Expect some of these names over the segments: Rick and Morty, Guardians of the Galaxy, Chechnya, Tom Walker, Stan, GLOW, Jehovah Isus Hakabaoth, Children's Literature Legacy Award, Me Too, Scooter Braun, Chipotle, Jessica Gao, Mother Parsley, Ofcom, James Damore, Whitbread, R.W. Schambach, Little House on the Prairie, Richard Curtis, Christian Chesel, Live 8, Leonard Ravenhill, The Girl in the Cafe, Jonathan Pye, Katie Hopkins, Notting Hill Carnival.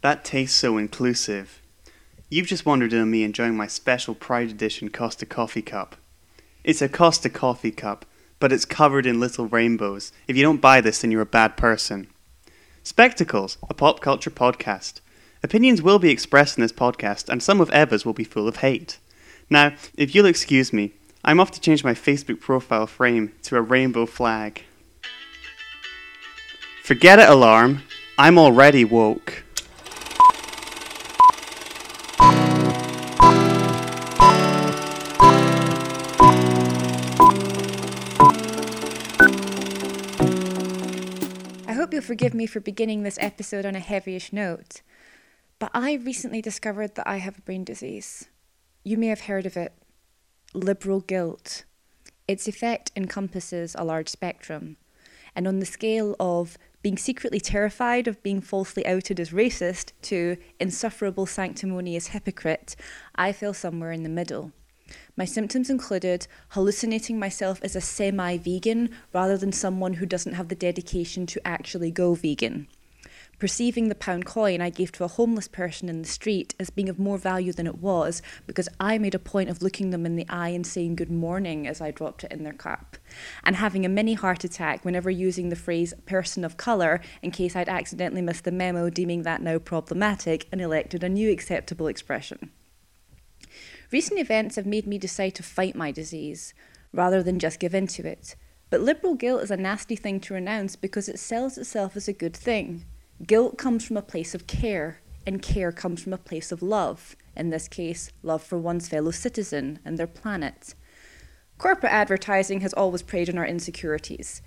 That tastes so inclusive. You've just wandered in on me enjoying my special Pride Edition Costa coffee cup. It's a Costa coffee cup, but it's covered in little rainbows. If you don't buy this, then you're a bad person. Spectacles, a pop culture podcast. Opinions will be expressed in this podcast, and some of Eva's will be full of hate. Now, if you'll excuse me, I'm off to change my Facebook profile frame to a rainbow flag. Forget it, alarm. I'm already woke. I hope you'll forgive me for beginning this episode on a heavyish note, but I recently discovered that I have a brain disease. You may have heard of it. Liberal guilt. Its effect encompasses a large spectrum, and on the scale of being secretly terrified of being falsely outed as racist to insufferable sanctimonious hypocrite, I fell somewhere in the middle. My symptoms included hallucinating myself as a semi-vegan rather than someone who doesn't have the dedication to actually go vegan. Perceiving the pound coin I gave to a homeless person in the street as being of more value than it was because I made a point of looking them in the eye and saying good morning as I dropped it in their cup. And having a mini heart attack whenever using the phrase person of colour in case I'd accidentally missed the memo deeming that now problematic and elected a new acceptable expression. Recent events have made me decide to fight my disease rather than just give in to it. But liberal guilt is a nasty thing to renounce because it sells itself as a good thing. Guilt comes from a place of care, and care comes from a place of love. In this case, love for one's fellow citizen and their planet. Corporate advertising has always preyed on our insecurities,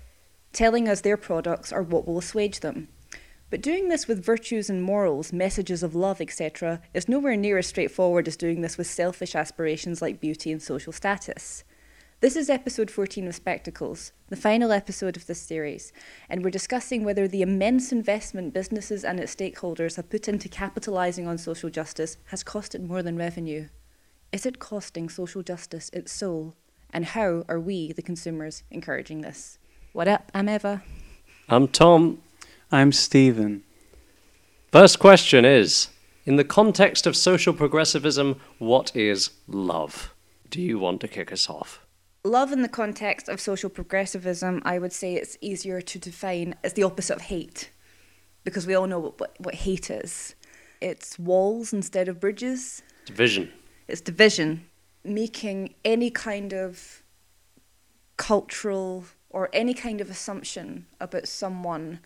telling us their products are what will assuage them. But doing this with virtues and morals, messages of love, etc., is nowhere near as straightforward as doing this with selfish aspirations like beauty and social status. This is episode 14 of Spectacles, the final episode of this series, and we're discussing whether the immense investment businesses and its stakeholders have put into capitalising on social justice has cost it more than revenue. Is it costing social justice its soul? And how are we, the consumers, encouraging this? What up? I'm Eva. I'm Tom. I'm Stephen. First question is, in the context of social progressivism, what is love? Do you want to kick us off? Love in the context of social progressivism, I would say it's easier to define as the opposite of hate, because we all know what hate is. It's walls instead of bridges. Division. It's division. Making any kind of cultural or any kind of assumption about someone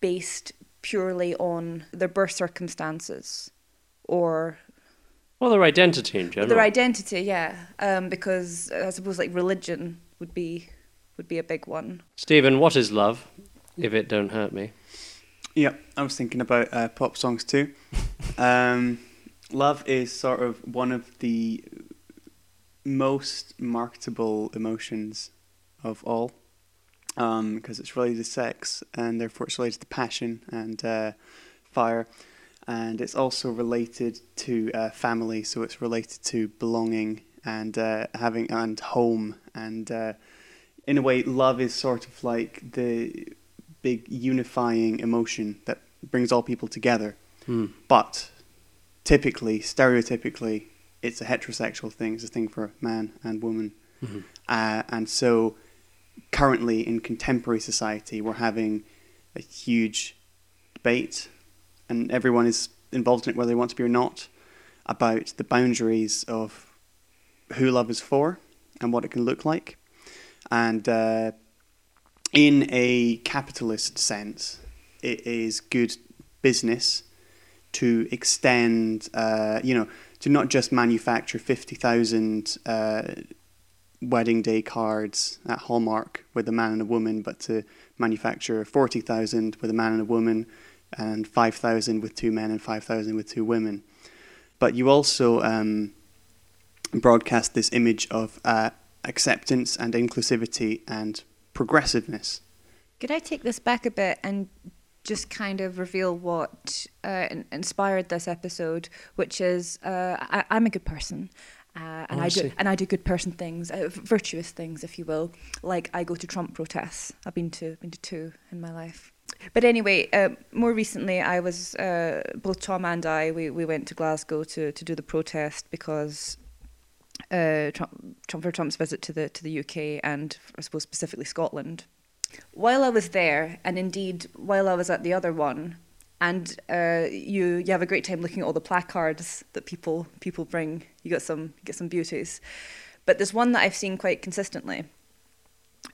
based purely on their birth circumstances or... Well, their identity in general. Their identity, yeah, because I suppose like religion would be a big one. Stephen, what is love? If it don't hurt me. Yeah, I was thinking about pop songs too. Love is sort of one of the most marketable emotions of all, because it's related to sex and therefore it's related to passion and fire. And it's also related to family, so it's related to belonging and having and home. And in a way, love is sort of like the big unifying emotion that brings all people together. Mm. But typically, stereotypically, it's a heterosexual thing. It's a thing for man and woman. Mm-hmm. And so currently in contemporary society, we're having a huge debate, and everyone is involved in it whether they want to be or not, about the boundaries of who love is for and what it can look like. And in a capitalist sense, it is good business to extend, to not just manufacture 50,000 wedding day cards at Hallmark with a man and a woman, but to manufacture 40,000 with a man and a woman, and 5,000 with two men and 5,000 with two women. But you also broadcast this image of acceptance and inclusivity and progressiveness. Could I take this back a bit and just kind of reveal what inspired this episode, which is I'm a good person. And I do good person things, virtuous things, if you will. Like I go to Trump protests. I've been to two in my life. But anyway, more recently, I was both Tom and I. We went to Glasgow to do the protest because Trump's visit to the UK and I suppose specifically Scotland. While I was there, and indeed while I was at the other one, and you have a great time looking at all the placards that people bring. You get some beauties, but there's one that I've seen quite consistently,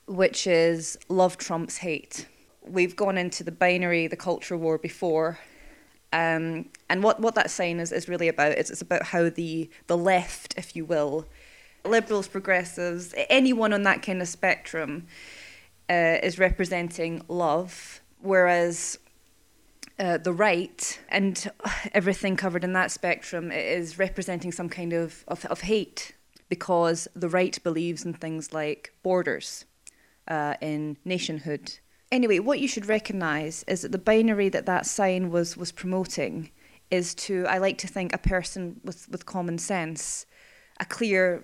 which is "Love Trump's hate." We've gone into the binary, the culture war before, and what that sign is really about is it's about how the left, if you will, liberals, progressives, anyone on that kind of spectrum, is representing love, whereas the right and everything covered in that spectrum is representing some kind of hate, because the right believes in things like borders, in nationhood. Anyway, what you should recognise is that the binary that sign was promoting is to, I like to think, a person with common sense, a clear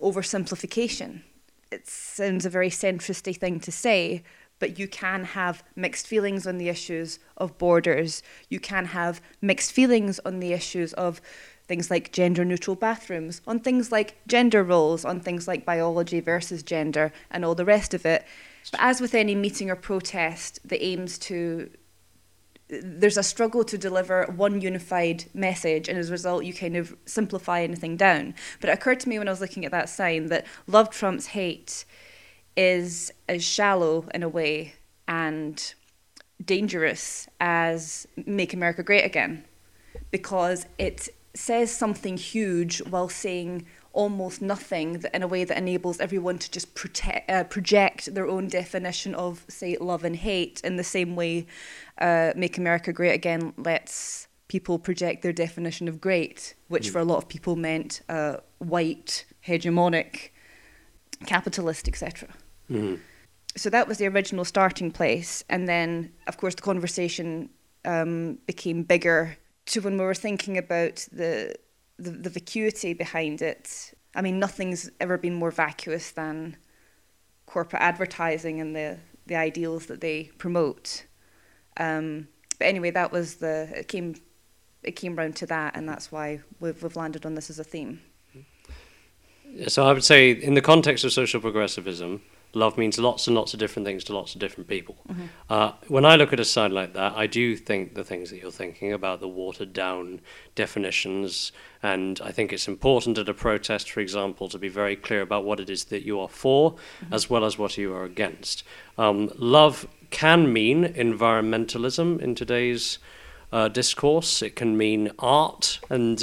oversimplification. It sounds a very centristy thing to say, but you can have mixed feelings on the issues of borders. You can have mixed feelings on the issues of things like gender-neutral bathrooms, on things like gender roles, on things like biology versus gender and all the rest of it. But as with any meeting or protest, there's a struggle to deliver one unified message, and as a result, you kind of simplify anything down. But it occurred to me when I was looking at that sign that "Love Trump's hate" is shallow in a way and dangerous as "Make America Great Again," because it says something huge while saying almost nothing, in a way that enables everyone to just project their own definition of, say, love and hate, in the same way Make America Great Again lets people project their definition of great, which for a lot of people meant white, hegemonic, capitalist, etc. Mm. So that was the original starting place. And then, of course, the conversation became bigger to when we were thinking about the vacuity behind it. I mean, nothing's ever been more vacuous than corporate advertising and the ideals that they promote. But anyway, that was it came round to that, and that's why we've landed on this as a theme. So I would say, in the context of social progressivism, love means lots and lots of different things to lots of different people. Mm-hmm. When I look at a sign like that, I do think the things that you're thinking about, the watered-down definitions, and I think it's important at a protest, for example, to be very clear about what it is that you are for, mm-hmm. as well as what you are against. Love can mean environmentalism in today's discourse. It can mean art and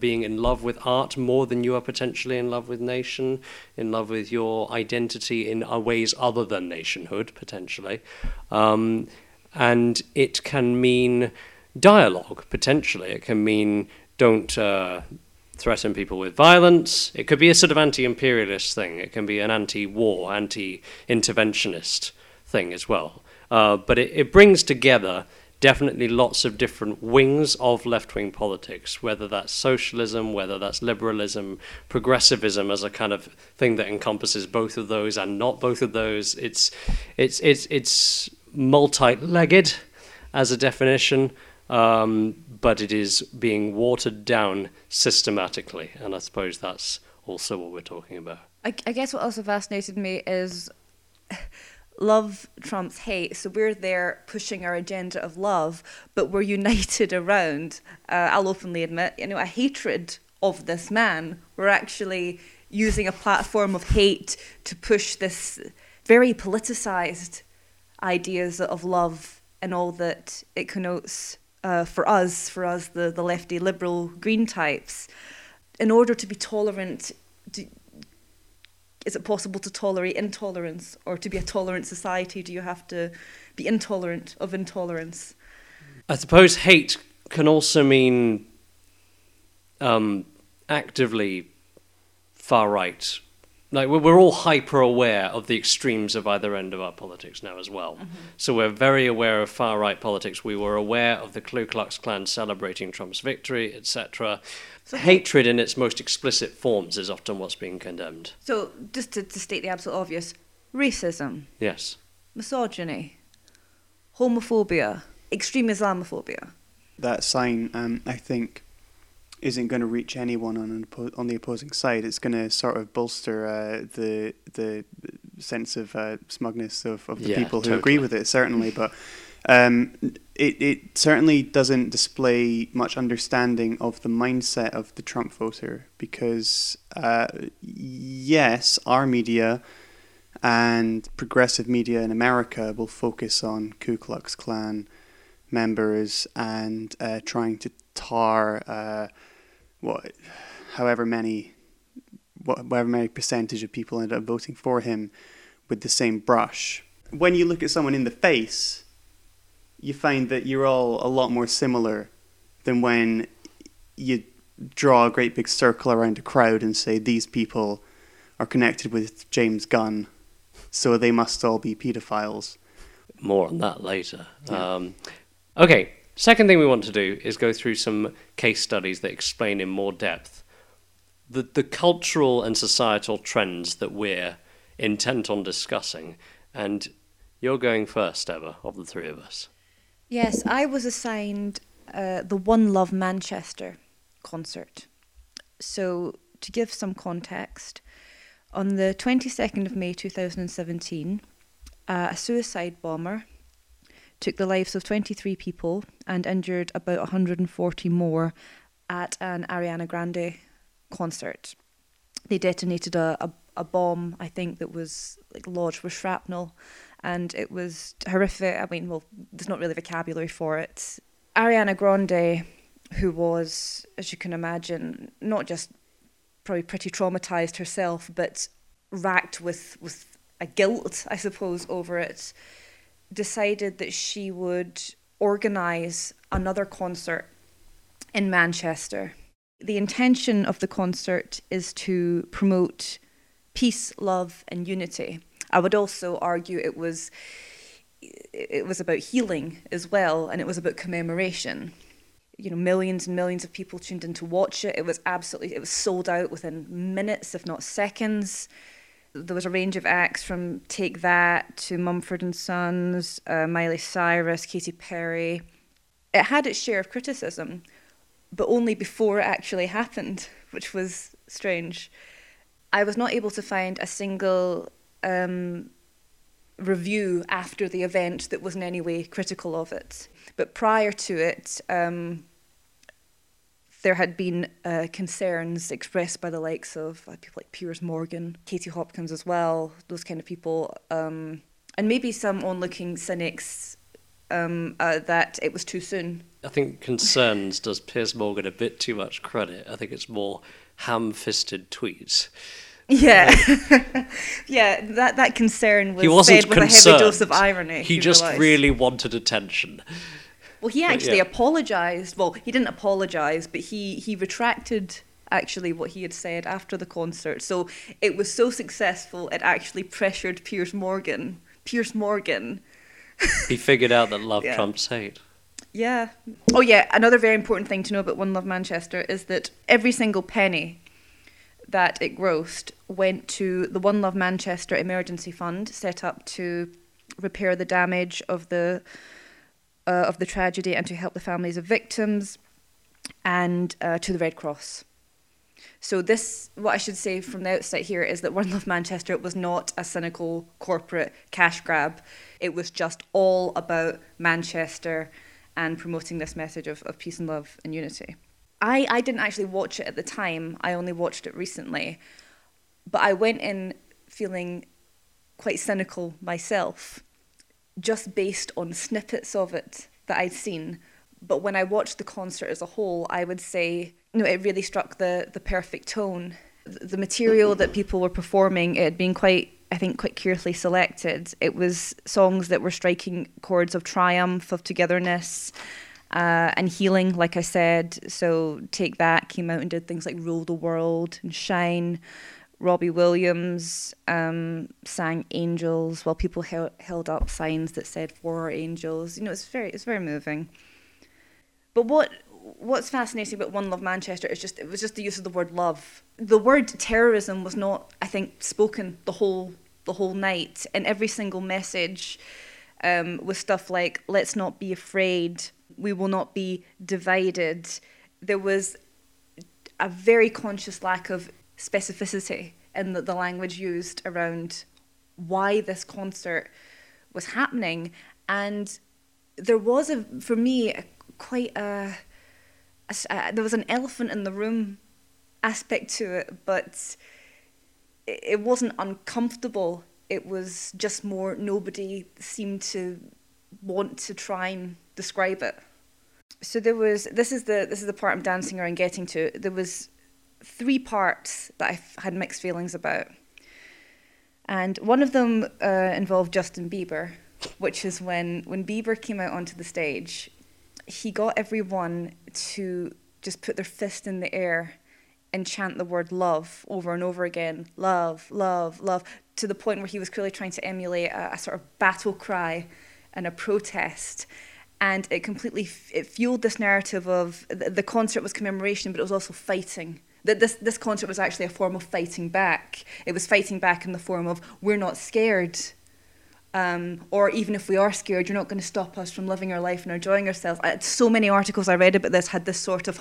being in love with art more than you are potentially in love with nation, in love with your identity in ways other than nationhood, potentially. And it can mean dialogue, potentially. It can mean don't threaten people with violence. It could be a sort of anti-imperialist thing. It can be an anti-war, anti-interventionist thing as well. But it brings together definitely lots of different wings of left-wing politics, whether that's socialism, whether that's liberalism, progressivism as a kind of thing that encompasses both of those and not both of those. It's multi-legged as a definition, but it is being watered down systematically, and I suppose that's also what we're talking about. I guess what also fascinated me is Love Trump's hate. So we're there pushing our agenda of love, but we're united around, I'll openly admit, a hatred of this man. We're actually using a platform of hate to push this very politicized ideas of love and all that it connotes for us, the lefty liberal green types. In order to be tolerant, is it possible to tolerate intolerance, or to be a tolerant society, do you have to be intolerant of intolerance? I suppose hate can also mean actively far right. Like we're all hyper aware of the extremes of either end of our politics now as well. Mm-hmm. So we're very aware of far right politics. We were aware of the Ku Klux Klan celebrating Trump's victory, etc. So hatred in its most explicit forms is often what's being condemned. So, just to state the absolute obvious, racism. Yes. Misogyny. homophobia, extreme Islamophobia. That sign, I think, isn't going to reach anyone on the opposing side. It's going to sort of bolster the sense of smugness of the people who agree with it, certainly. But it certainly doesn't display much understanding of the mindset of the Trump voter, because yes, our media and progressive media in America will focus on Ku Klux Klan members and trying to tar however many percentage of people ended up voting for him with the same brush. When you look at someone in the face, you find that you're all a lot more similar than when you draw a great big circle around a crowd and say, these people are connected with James Gunn, so they must all be paedophiles. More on that later. Yeah. Okay, second thing we want to do is go through some case studies that explain in more depth the cultural and societal trends that we're intent on discussing. And you're going first, Eva, of the three of us. Yes, I was assigned the One Love Manchester concert. So to give some context, on the 22nd of May 2017, a suicide bomber took the lives of 23 people and injured about 140 more at an Ariana Grande concert. They detonated a bomb, I think, that was like lodged with shrapnel, and it was horrific. I mean, well, there's not really vocabulary for it. Ariana Grande, who was, as you can imagine, not just probably pretty traumatised herself, but racked with a guilt, I suppose, over it, decided that she would organise another concert in Manchester. The intention of the concert is to promote peace, love and unity. I would also argue it was about healing as well, and it was about commemoration. You know, millions and millions of people tuned in to watch it. It was sold out within minutes, if not seconds. There was a range of acts from Take That to Mumford & Sons, Miley Cyrus, Katy Perry. It had its share of criticism, but only before it actually happened, which was strange. I was not able to find a single review after the event that was in any way critical of it. But prior to it, there had been concerns expressed by the likes of people like Piers Morgan, Katie Hopkins as well, those kind of people, and maybe some onlooking cynics that it was too soon. I think concerns does Piers Morgan a bit too much credit. I think it's more ham-fisted tweets. Yeah, that concern was fed with a heavy dose of irony. He just really wanted attention. Well, he actually apologised. Well, he didn't apologise, but he retracted actually what he had said after the concert. So it was so successful, it actually pressured Piers Morgan. Piers Morgan. He figured out that love trumps hate. Yeah. Oh, yeah. Another very important thing to know about One Love Manchester is that every single penny that it grossed went to the One Love Manchester Emergency Fund, set up to repair the damage of the tragedy and to help the families of victims, and to the Red Cross. So this, what I should say from the outset here, is that One Love Manchester was not a cynical corporate cash grab. It was just all about Manchester and promoting this message of peace and love and unity. I didn't actually watch it at the time. I only watched it recently. But I went in feeling quite cynical myself, just based on snippets of it that I'd seen. But when I watched the concert as a whole, I would say, no, it really struck the perfect tone. The material that people were performing, it had been quite carefully selected. It was songs that were striking chords of triumph, of togetherness, and healing, like I said. So Take That came out and did things like Rule the World and Shine. Robbie Williams sang Angels while people held up signs that said For Our Angels. You know, it's very moving. But what's fascinating about One Love Manchester is it was just the use of the word love. The word terrorism was not, I think, spoken the whole night, and every single message with stuff like, let's not be afraid, we will not be divided. There was a very conscious lack of specificity in the language used around why this concert was happening. And there was, there was an elephant in the room aspect to it, but it wasn't uncomfortable. It was just more, nobody seemed to want to try and describe it. So there was, this is the part I'm dancing around getting to. There was three parts that I had mixed feelings about. And one of them involved Justin Bieber, which is when Bieber came out onto the stage, he got everyone to just put their fist in the air and chant the word love over and over again. Love, love, love, to the point where he was clearly trying to emulate a sort of battle cry and a protest. And it completely, it fueled this narrative of the concert was commemoration, but it was also fighting. That this concert was actually a form of fighting back. It was fighting back in the form of, we're not scared. Or even if we are scared, you're not going to stop us from living our life and enjoying ourselves. So many articles I read about this had this sort of,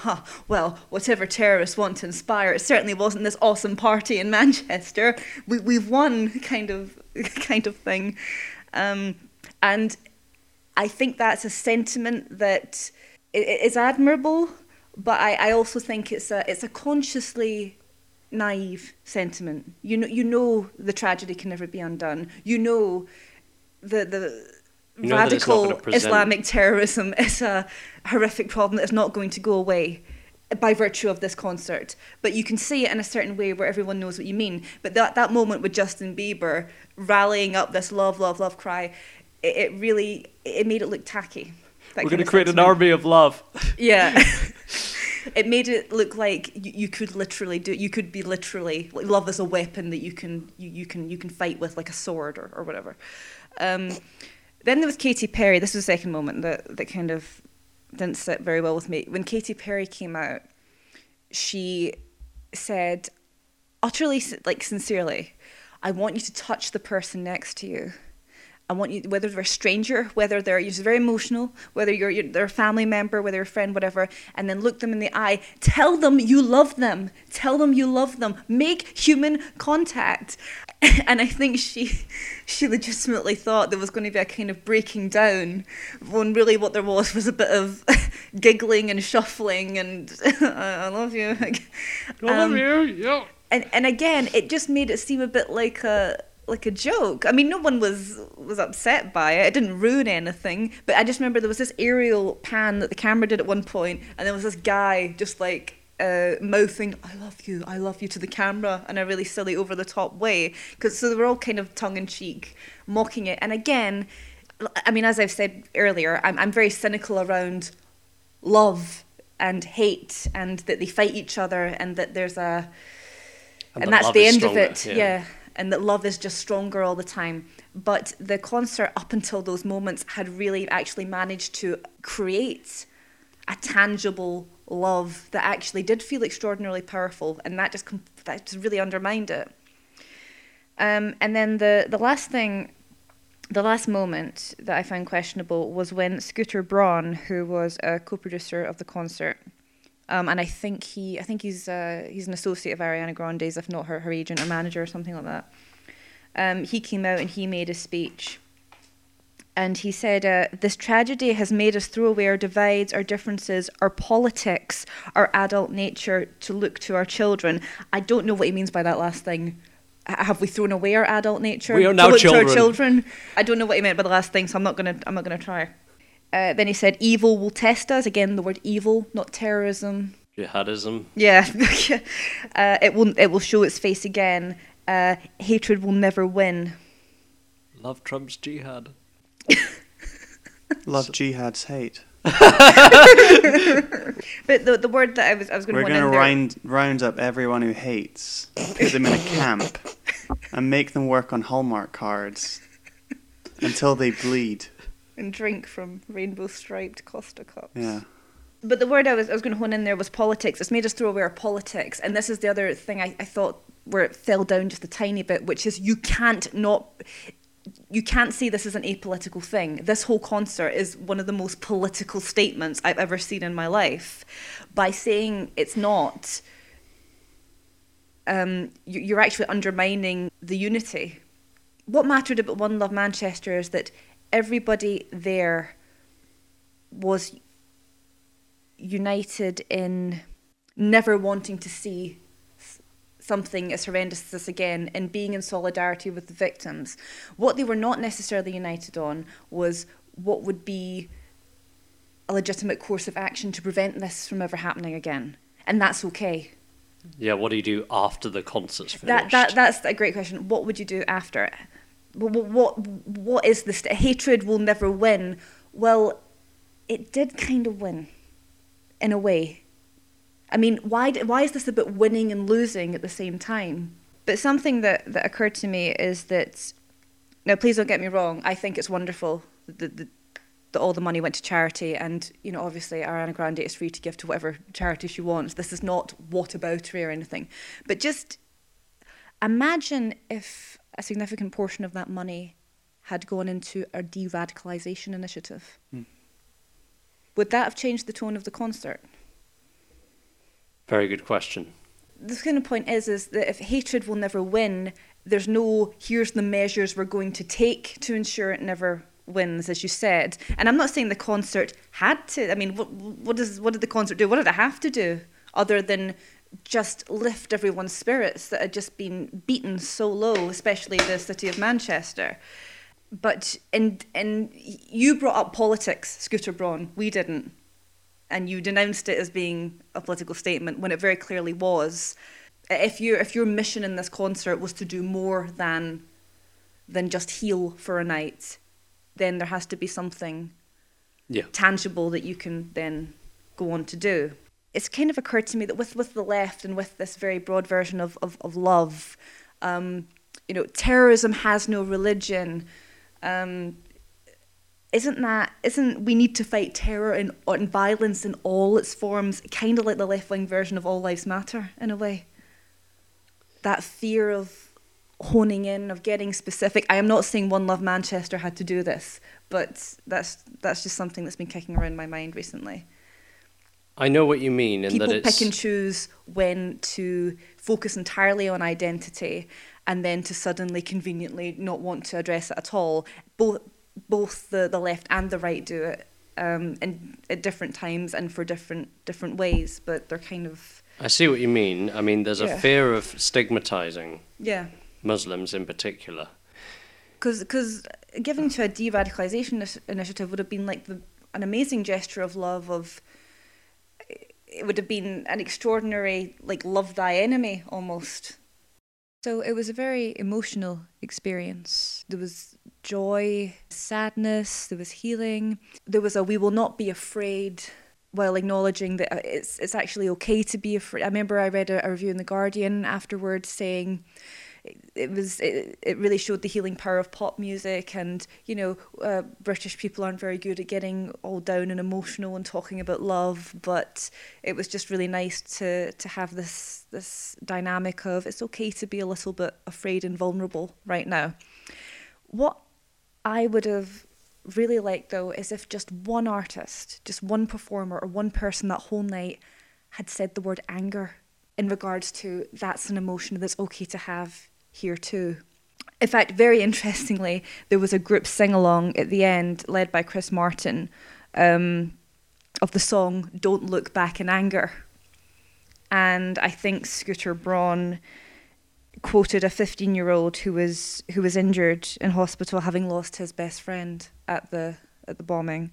whatever terrorists want to inspire, it certainly wasn't this awesome party in Manchester. We've won kind of thing. And I think that's a sentiment that is admirable, but I also think it's a consciously naive sentiment. You know the tragedy can never be undone. You know the radical Islamic terrorism is a horrific problem that's not going to go away by virtue of this concert. But you can say it in a certain way where everyone knows what you mean. But that moment with Justin Bieber rallying up this love, love, love cry, it really made it look tacky. We're going to create an army of love. Yeah. It made it look like you could literally do. You could be literally like, love is a weapon that you can fight with, like a sword or whatever. Then there was Katy Perry. This was the second moment that kind of didn't sit very well with me. When Katy Perry came out, she said, utterly, like sincerely, "I want you to touch the person next to you. I want you, whether they're a stranger, whether they're just very emotional, whether you're they're a family member, whether you're a friend, whatever, and then look them in the eye. Tell them you love them. Tell them you love them. Make human contact." And I think she legitimately thought there was going to be a kind of breaking down, when really what there was a bit of giggling and shuffling and I love you. I love you, yeah. And again, it just made it seem a bit like a joke. I mean, no one was upset by it. It didn't ruin anything. But I just remember there was this aerial pan that the camera did at one point, and there was this guy just like mouthing, I love you" to the camera in a really silly, over the top way. So they were all kind of tongue in cheek, mocking it. And again, I mean, as I've said earlier, I'm very cynical around love and hate, and that they fight each other, and that there's a, and that's the end stronger, of it. Yeah. And that love is just stronger all the time. But the concert, up until those moments, had really actually managed to create a tangible love that actually did feel extraordinarily powerful, and that just really undermined it. And then the last moment that I found questionable was when Scooter Braun, who was a co-producer of the concert, and I think he's an associate of Ariana Grande's, if not her agent or manager or something like that. He came out and he made a speech. And he said, "This tragedy has made us throw away our divides, our differences, our politics, our adult nature to look to our children." I don't know what he means by that last thing. Have we thrown away our adult nature? We are now children. To our children? I don't know what he meant by the last thing, so I'm not gonna try. Then he said, "Evil will test us." Again, the word evil, not terrorism. Jihadism. Yeah. It will show its face again. Hatred will never win. Love Trump's jihad. Love jihad's hate. But the word that I was going to want in there. We're going to round up everyone who hates, put them in a camp, and make them work on Hallmark cards until they bleed. And drink from rainbow-striped Costa cups. Yeah. But the word I was going to hone in there was politics. It's made us throw away our politics. And this is the other thing I thought where it fell down just a tiny bit, which is you can't not you can't say this is an apolitical thing. This whole concert is one of the most political statements I've ever seen in my life. By saying it's not, you're actually undermining the unity. What mattered about One Love Manchester is that everybody there was united in never wanting to see something as horrendous as this again, and being in solidarity with the victims. What they were not necessarily united on was what would be a legitimate course of action to prevent this from ever happening again. And that's okay. Yeah, what do you do after the concert's finished? That's a great question. What would you do after? What is this? Hatred will never win. Well, it did kind of win, in a way. I mean, why is this about winning and losing at the same time? But something that occurred to me is that, now please don't get me wrong, I think it's wonderful that all the money went to charity, and, you know, obviously Ariana Grande is free to give to whatever charity she wants. This is not whataboutery or anything. But just imagine if a significant portion of that money had gone into a de-radicalisation initiative. Mm. Would that have changed the tone of the concert? Very good question. The kind of point is that if hatred will never win, there's no, here's the measures we're going to take to ensure it never wins, as you said. And I'm not saying the concert had to. I mean, what did the concert do? What did it have to do other than just lift everyone's spirits that had just been beaten so low, especially the city of Manchester? But and you brought up politics, Scooter Braun. We didn't. And you denounced it as being a political statement when it very clearly was. If your mission in this concert was to do more than just heal for a night, then there has to be something tangible that you can then go on to do. It's kind of occurred to me that with the left and with this very broad version of love, terrorism has no religion. Isn't we need to fight terror and violence in all its forms, kind of like the left-wing version of All Lives Matter, in a way? That fear of honing in, of getting specific. I am not saying One Love Manchester had to do this, but that's just something that's been kicking around my mind recently. I know what you mean. People pick and choose when to focus entirely on identity and then to suddenly conveniently not want to address it at all. Both the left and the right do it and at different times and for different ways, but they're kind of... I see what you mean. I mean, there's a fear of stigmatising Muslims in particular. Because giving to a de-radicalisation initiative would have been like an amazing gesture of love of... It would have been an extraordinary, like, love thy enemy, almost. So it was a very emotional experience. There was joy, sadness, there was healing. There was a we will not be afraid while acknowledging that it's actually okay to be afraid. I remember I read a review in The Guardian afterwards saying it really showed the healing power of pop music, and, British people aren't very good at getting all down and emotional and talking about love, but it was just really nice to have this dynamic of it's okay to be a little bit afraid and vulnerable right now. What I would have really liked, though, is if just one artist, just one performer or one person that whole night had said the word anger in regards to that's an emotion that's okay to have here too. In fact, very interestingly, there was a group sing-along at the end led by Chris Martin of the song Don't Look Back in Anger. And I think Scooter Braun quoted a 15-year-old who was injured in hospital having lost his best friend at the bombing.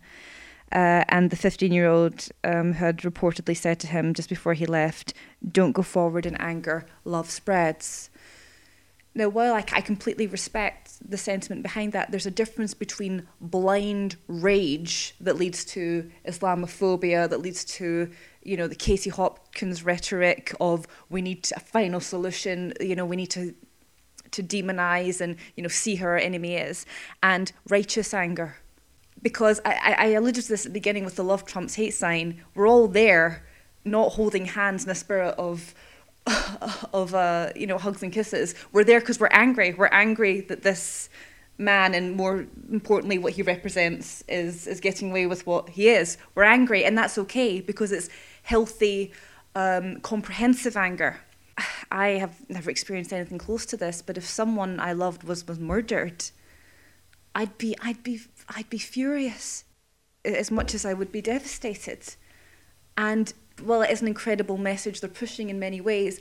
And the 15-year-old had reportedly said to him just before he left, "Don't go forward in anger, love spreads." Now, while I completely respect the sentiment behind that, there's a difference between blind rage that leads to Islamophobia, that leads to, the Katie Hopkins rhetoric of we need a final solution, we need to demonize and, see who our enemy is, and righteous anger. Because I alluded to this at the beginning with the Love Trump's hate sign. We're all there, not holding hands in a spirit of hugs and kisses. We're there because we're angry. We're angry that this man, and more importantly what he represents, is getting away with what he is. We're angry, and that's okay, because it's healthy, comprehensive anger. I have never experienced anything close to this, but if someone I loved was murdered, I'd be furious as much as I would be devastated. And while it is an incredible message they're pushing in many ways,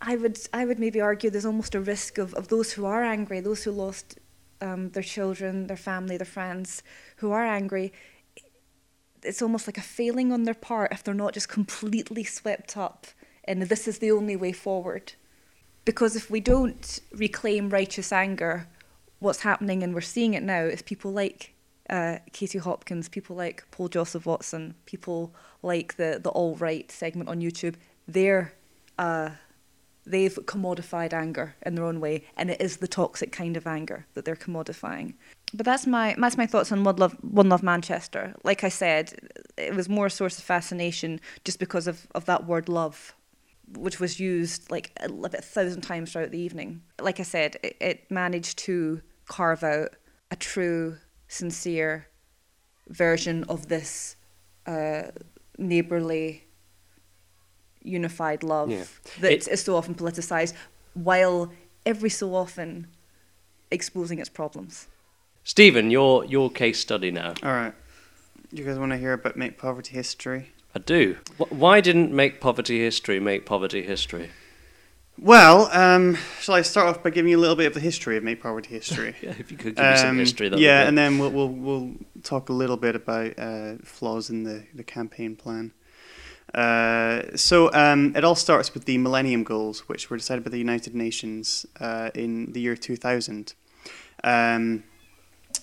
I would maybe argue there's almost a risk of those who are angry, those who lost their children, their family, their friends, who are angry. It's almost like a failing on their part if they're not just completely swept up in this is the only way forward. Because if we don't reclaim righteous anger, what's happening, and we're seeing it now, is people like Katie Hopkins, people like Paul Joseph Watson, people like the All Right segment on YouTube, they've commodified anger in their own way, and it is the toxic kind of anger that they're commodifying. But that's my thoughts on One Love Manchester. Like I said, it was more a source of fascination just because of that word love, which was used like a 1,000 times throughout the evening. Like I said, it managed to carve out a true, sincere version of this neighbourly, unified love that is so often politicised, while every so often exposing its problems. Stephen, your case study now. All right. You guys want to hear about Make Poverty History? I do. Why didn't Make Poverty History make poverty history? Well, shall I start off by giving you a little bit of the history of Make Poverty History? Yeah, if you could give me some history. Yeah, and then we'll talk a little bit about flaws in the campaign plan. So it all starts with the Millennium Goals, which were decided by the United Nations in the year 2000.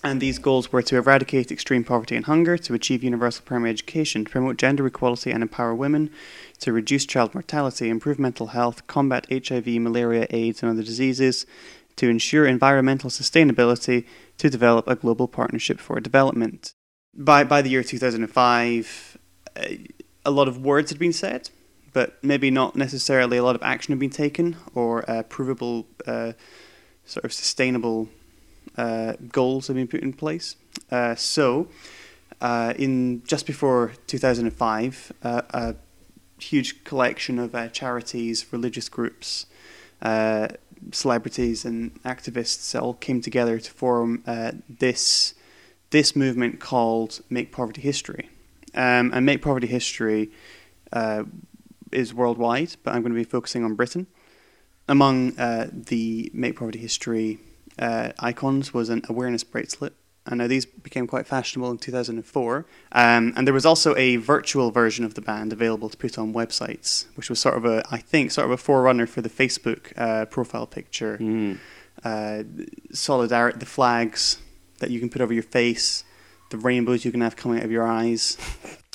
And these goals were to eradicate extreme poverty and hunger, to achieve universal primary education, to promote gender equality and empower women, to reduce child mortality, improve mental health, combat HIV, malaria, AIDS and other diseases, to ensure environmental sustainability, to develop a global partnership for development. By the year 2005... a lot of words had been said, but maybe not necessarily a lot of action had been taken, or provable, sort of sustainable goals had been put in place. So, in just before 2005, a huge collection of charities, religious groups, celebrities, and activists all came together to form this movement called Make Poverty History. And Make Poverty History is worldwide, but I'm going to be focusing on Britain. Among the Make Poverty History icons was an awareness bracelet. And now these became quite fashionable in 2004. And there was also a virtual version of the band available to put on websites, which was sort of a forerunner for the Facebook profile picture. Mm. Solidarity, the flags that you can put over your face, the rainbows you can have coming out of your eyes.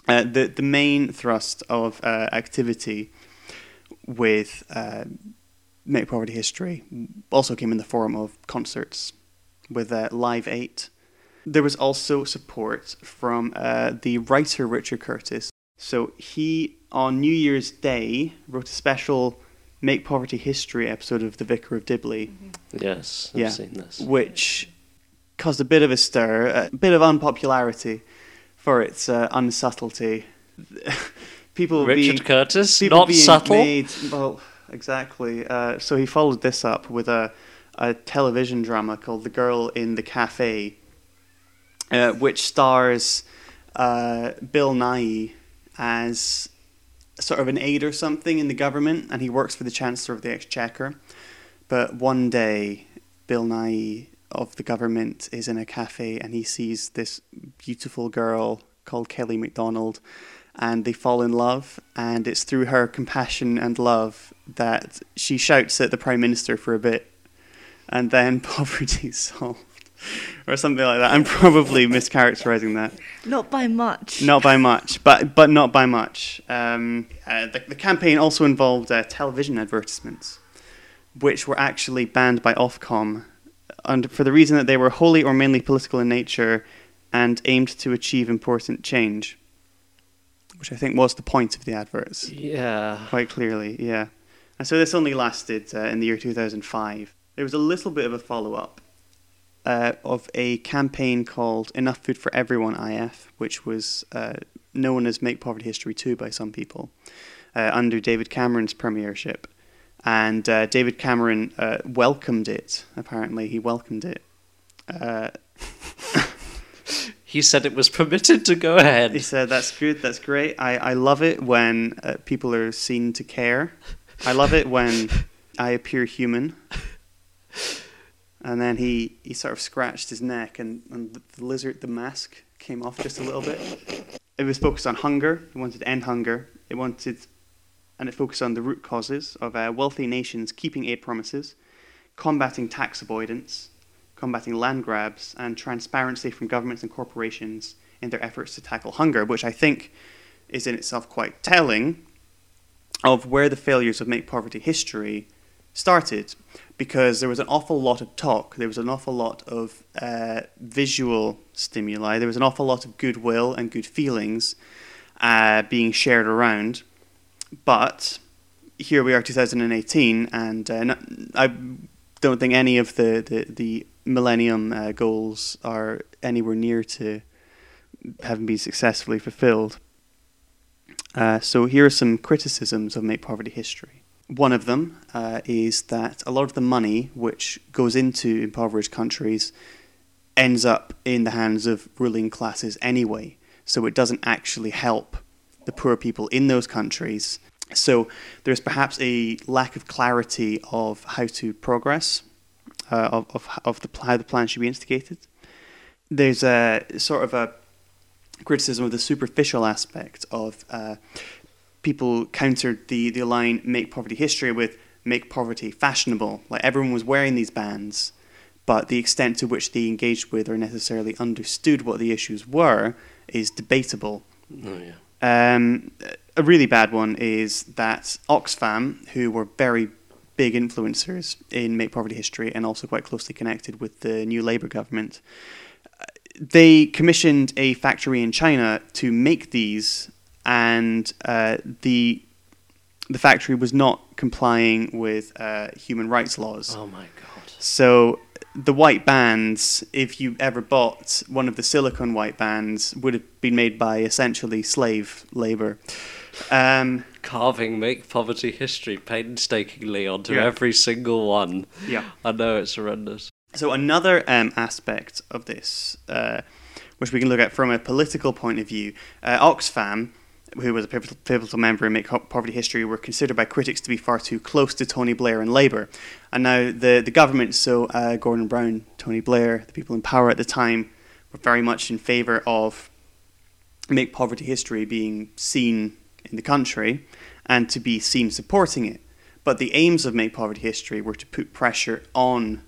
The main thrust of activity with Make Poverty History also came in the form of concerts with Live 8. There was also support from the writer Richard Curtis. So he, on New Year's Day, wrote a special Make Poverty History episode of The Vicar of Dibley. Mm-hmm. Yes, I've seen this. Which caused a bit of a stir, a bit of unpopularity for its unsubtlety. People Richard being, Curtis, people not being subtle. Made, well, exactly. So he followed this up with a television drama called The Girl in the Cafe, which stars Bill Nighy as sort of an aide or something in the government, and he works for the Chancellor of the Exchequer. But one day, Bill Nighy of the government is in a cafe and he sees this beautiful girl called Kelly MacDonald, and they fall in love, and it's through her compassion and love that she shouts at the Prime Minister for a bit, and then poverty's solved or something like that. I'm probably mischaracterizing that. Not by much, but not by much. The campaign also involved television advertisements, which were actually banned by Ofcom, and for the reason that they were wholly or mainly political in nature and aimed to achieve important change, which I think was the point of the adverts. Yeah. Quite clearly, yeah. And so this only lasted in the year 2005. There was a little bit of a follow-up of a campaign called Enough Food for Everyone IF, which was known as Make Poverty History 2 by some people, under David Cameron's premiership. And David Cameron welcomed it, apparently. He welcomed it. He said it was permitted to go ahead. He said, that's good, that's great. I love it when people are seen to care. I love it when I appear human. And then he sort of scratched his neck and the lizard, the mask, came off just a little bit. It was focused on hunger. It wanted to end hunger. It focused on the root causes of wealthy nations keeping aid promises, combating tax avoidance, combating land grabs, and transparency from governments and corporations in their efforts to tackle hunger, which I think is in itself quite telling of where the failures of Make Poverty History started, because there was an awful lot of talk, there was an awful lot of visual stimuli, there was an awful lot of goodwill and good feelings being shared around, but here we are 2018, and I don't think any of the millennium goals are anywhere near to having been successfully fulfilled. So here are some criticisms of Make Poverty History. One of them is that a lot of the money which goes into impoverished countries ends up in the hands of ruling classes anyway, so it doesn't actually help the poor people in those countries. So there's perhaps a lack of clarity of how to progress, how the plan should be instigated. There's a sort of a criticism of the superficial aspect of people countered the line Make Poverty History with Make Poverty Fashionable. Like, everyone was wearing these bands, but the extent to which they engaged with or necessarily understood what the issues were is debatable. Oh, yeah. A really bad one is that Oxfam, who were very big influencers in Make Poverty History and also quite closely connected with the new Labour government, they commissioned a factory in China to make these, and the factory was not complying with human rights laws. Oh my god. So the white bands, if you ever bought one of the silicone white bands, would have been made by essentially slave labour. Carving Make Poverty History painstakingly onto every single one. Yeah, I know, it's horrendous. So another aspect of this, which we can look at from a political point of view, Oxfam, who was a pivotal member in Make Poverty History, were considered by critics to be far too close to Tony Blair and Labour. And now the government, so Gordon Brown, Tony Blair, the people in power at the time, were very much in favour of Make Poverty History being seen in the country and to be seen supporting it. But the aims of Make Poverty History were to put pressure on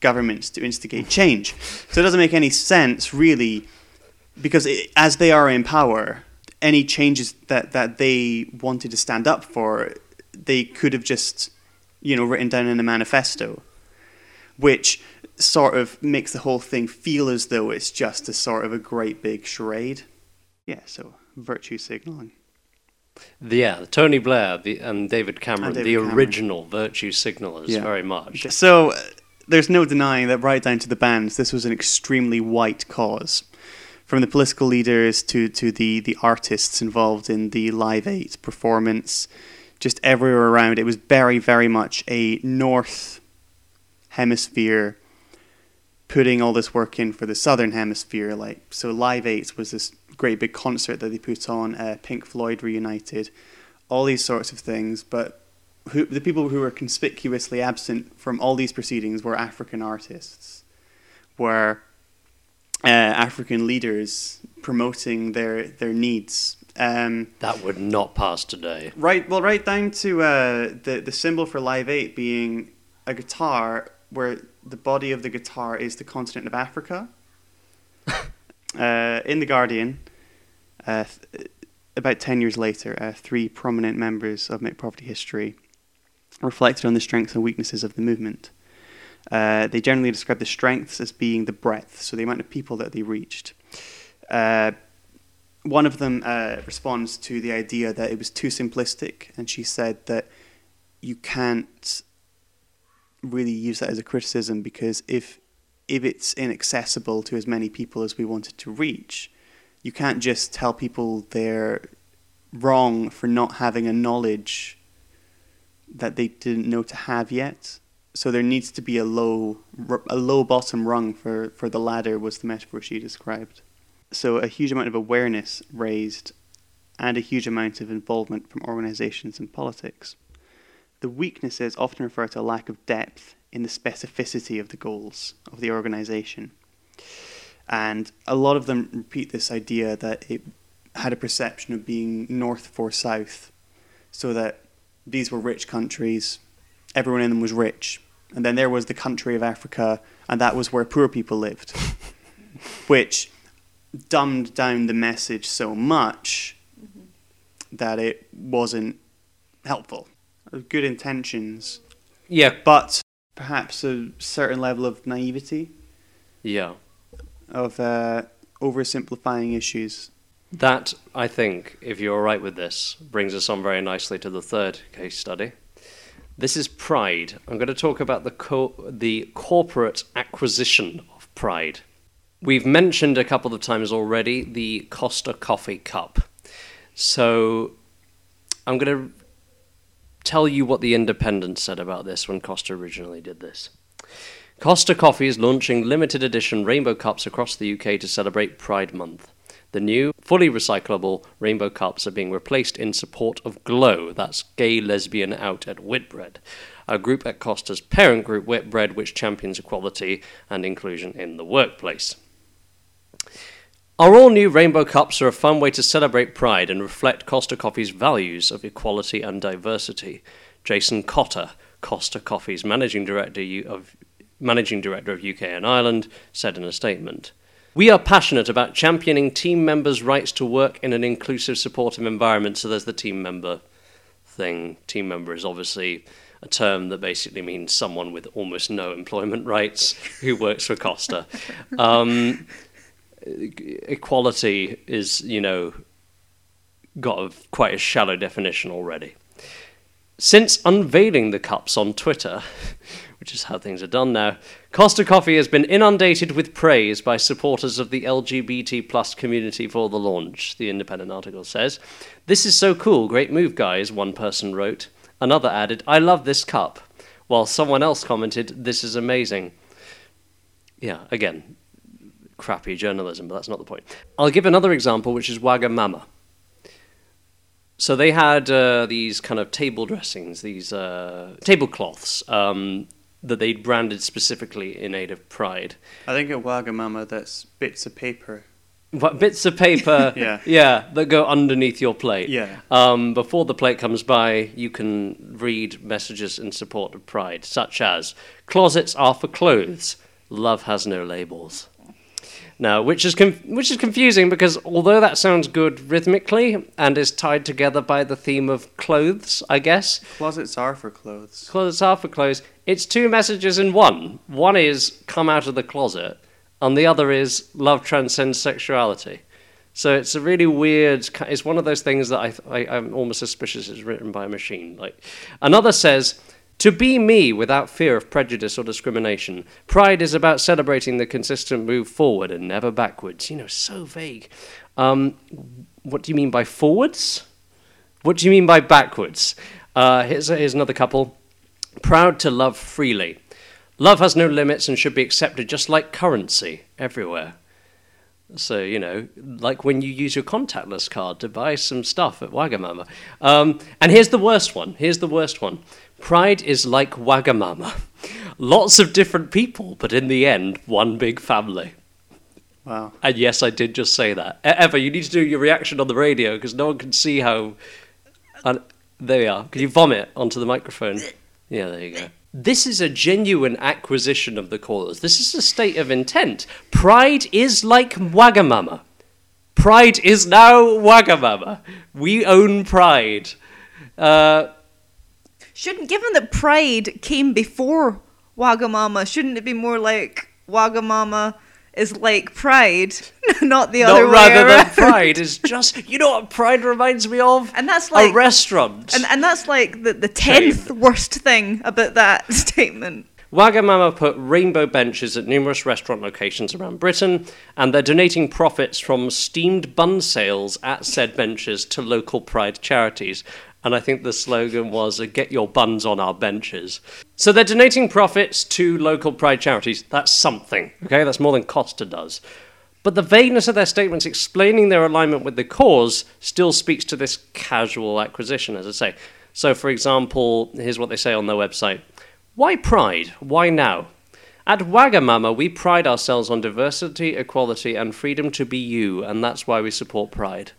governments to instigate change. So it doesn't make any sense, really, because as they are in power, any changes that they wanted to stand up for, they could have just, written down in a manifesto, which sort of makes the whole thing feel as though it's just a sort of a great big charade. Yeah, so virtue signalling. Tony Blair and David Cameron, original virtue signallers, very much. So there's no denying that right down to the bands, this was an extremely white cause. From the political leaders to the artists involved in the Live 8 performance, just everywhere around, it was very, very much a North Hemisphere putting all this work in for the Southern Hemisphere. So Live 8 was this great big concert that they put on, Pink Floyd reunited, all these sorts of things. But the people who were conspicuously absent from all these proceedings were African artists, were African leaders promoting their needs. That would not pass today. Right, well, right down to the symbol for Live 8 being a guitar where the body of the guitar is the continent of Africa. In The Guardian, about 10 years later, three prominent members of Make Poverty History reflected on the strengths and weaknesses of the movement. They generally describe the strengths as being the breadth, so the amount of people that they reached. One of them responds to the idea that it was too simplistic, and she said that you can't really use that as a criticism, because if if it's inaccessible to as many people as we wanted to reach, you can't just tell people they're wrong for not having a knowledge that they didn't know to have yet. So there needs to be a low bottom rung for the ladder, was the metaphor she described. So a huge amount of awareness raised and a huge amount of involvement from organisations and politics. The weaknesses often refer to a lack of depth in the specificity of the goals of the organisation. And a lot of them repeat this idea that it had a perception of being north for south, so that these were rich countries, everyone in them was rich, and then there was the country of Africa, and that was where poor people lived, which dumbed down the message so much that it wasn't helpful. Good intentions, yeah, but perhaps a certain level of naivety, yeah, of oversimplifying issues. That, I think, if you're all right with this, brings us on very nicely to the third case study. This is pride. I'm going to talk about the corporate acquisition of pride. We've mentioned a couple of times already the Costa coffee cup. So I'm going to tell you what The Independent said about this when Costa originally did this. Costa Coffee is launching limited edition rainbow cups across the UK to celebrate Pride Month. The new, fully recyclable rainbow cups are being replaced in support of GLOW, that's Gay Lesbian Out at Whitbread, a group at Costa's parent group Whitbread, which champions equality and inclusion in the workplace. Our all-new rainbow cups are a fun way to celebrate pride and reflect Costa Coffee's values of equality and diversity. Jason Cotter, Costa Coffee's managing director of UK and Ireland, said in a statement, "We are passionate about championing team members' rights to work in an inclusive, supportive environment." So there's the team member thing. Team member is obviously a term that basically means someone with almost no employment rights who works for Costa. Equality is, got quite a shallow definition already. Since unveiling the cups on Twitter, which is how things are done now, Costa Coffee has been inundated with praise by supporters of the LGBT plus community for the launch, the Independent article says. "This is so cool, great move, guys," one person wrote. Another added, "I love this cup," while someone else commented, "This is amazing." Yeah, again, crappy journalism, but that's not the point. I'll give another example, which is Wagamama. So they had these kind of table dressings, these tablecloths, that they'd branded specifically in aid of pride. I think at Wagamama, that's bits of paper. What, bits of paper, yeah, that go underneath your plate. Yeah. Before the plate comes by, you can read messages in support of pride, such as, "Closets are for clothes. Love has no labels." Now, which is confusing, because although that sounds good rhythmically and is tied together by the theme of clothes, I guess. Closets are for clothes. Closets are for clothes. It's two messages in one. One is come out of the closet, and the other is love transcends sexuality. So it's a really weird. It's one of those things that I'm almost suspicious is written by a machine. Like, another says, "To be me without fear of prejudice or discrimination. Pride is about celebrating the consistent move forward and never backwards." So vague. What do you mean by forwards? What do you mean by backwards? Here's another couple. "Proud to love freely. Love has no limits and should be accepted just like currency everywhere." So, like when you use your contactless card to buy some stuff at Wagamama. And here's the worst one. "Pride is like Wagamama. Lots of different people, but in the end, one big family." Wow. And yes, I did just say that. Eva, you need to do your reaction on the radio, because no one can see how... There we are. Can you vomit onto the microphone? Yeah, there you go. This is a genuine acquisition of the callers. This is a state of intent. Pride is like Wagamama. Pride is now Wagamama. We own pride. Given that pride came before Wagamama, shouldn't it be more like Wagamama is like pride, not the other way around? Rather than pride is just, what pride reminds me of? And that's like a restaurant. And that's like the 10th worst thing about that statement. Wagamama put rainbow benches at numerous restaurant locations around Britain, and they're donating profits from steamed bun sales at said benches to local pride charities. And I think the slogan was, get your buns on our benches. So they're donating profits to local pride charities. That's something, okay? That's more than Costa does. But the vagueness of their statements explaining their alignment with the cause still speaks to this casual acquisition, as I say. So, for example, here's what they say on their website. Why pride? Why now? At Wagamama, we pride ourselves on diversity, equality, and freedom to be you, and that's why we support pride.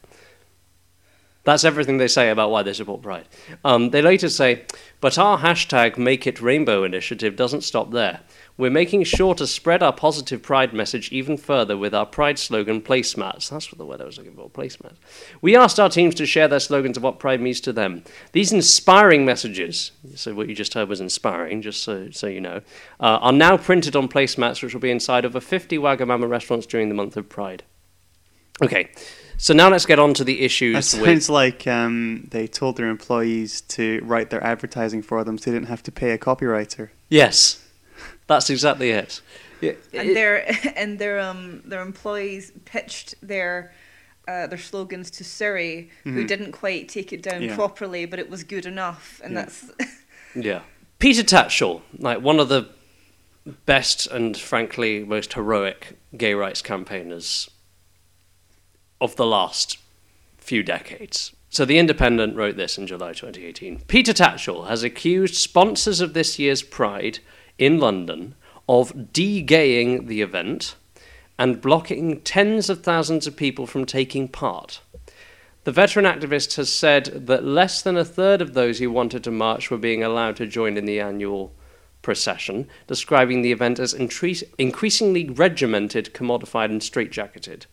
That's everything they say about why they support pride. They later say, but our hashtag Make It Rainbow initiative doesn't stop there. We're making sure to spread our positive pride message even further with our pride slogan placemats. That's what the word I was looking for, placemats. We asked our teams to share their slogans of what pride means to them. These inspiring messages, so what you just heard was inspiring, just so you know, are now printed on placemats which will be inside over 50 Wagamama restaurants during the month of Pride. Okay. So now let's get on to the issues. It sounds like they told their employees to write their advertising for them so they didn't have to pay a copywriter. Yes, that's exactly it. Yeah. And their employees pitched their slogans to Surrey, who didn't quite take it down properly, but it was good enough. And that's... yeah. Peter Tatchell, like one of the best and frankly most heroic gay rights campaigners of the last few decades. So The Independent wrote this in July 2018. Peter Tatchell has accused sponsors of this year's Pride in London of de-gaying the event and blocking tens of thousands of people from taking part. The veteran activist has said that less than a third of those who wanted to march were being allowed to join in the annual procession, describing the event as increasingly regimented, commodified and straitjacketed.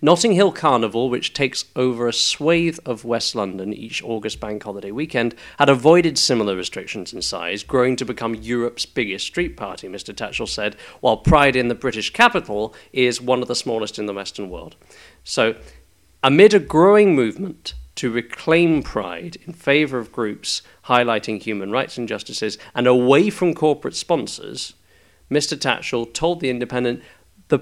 Notting Hill Carnival, which takes over a swathe of West London each August bank holiday weekend, had avoided similar restrictions in size, growing to become Europe's biggest street party, Mr. Tatchell said, while Pride in the British capital is one of the smallest in the Western world. So, amid a growing movement to reclaim pride in favour of groups highlighting human rights injustices and away from corporate sponsors, Mr. Tatchell told The Independent, The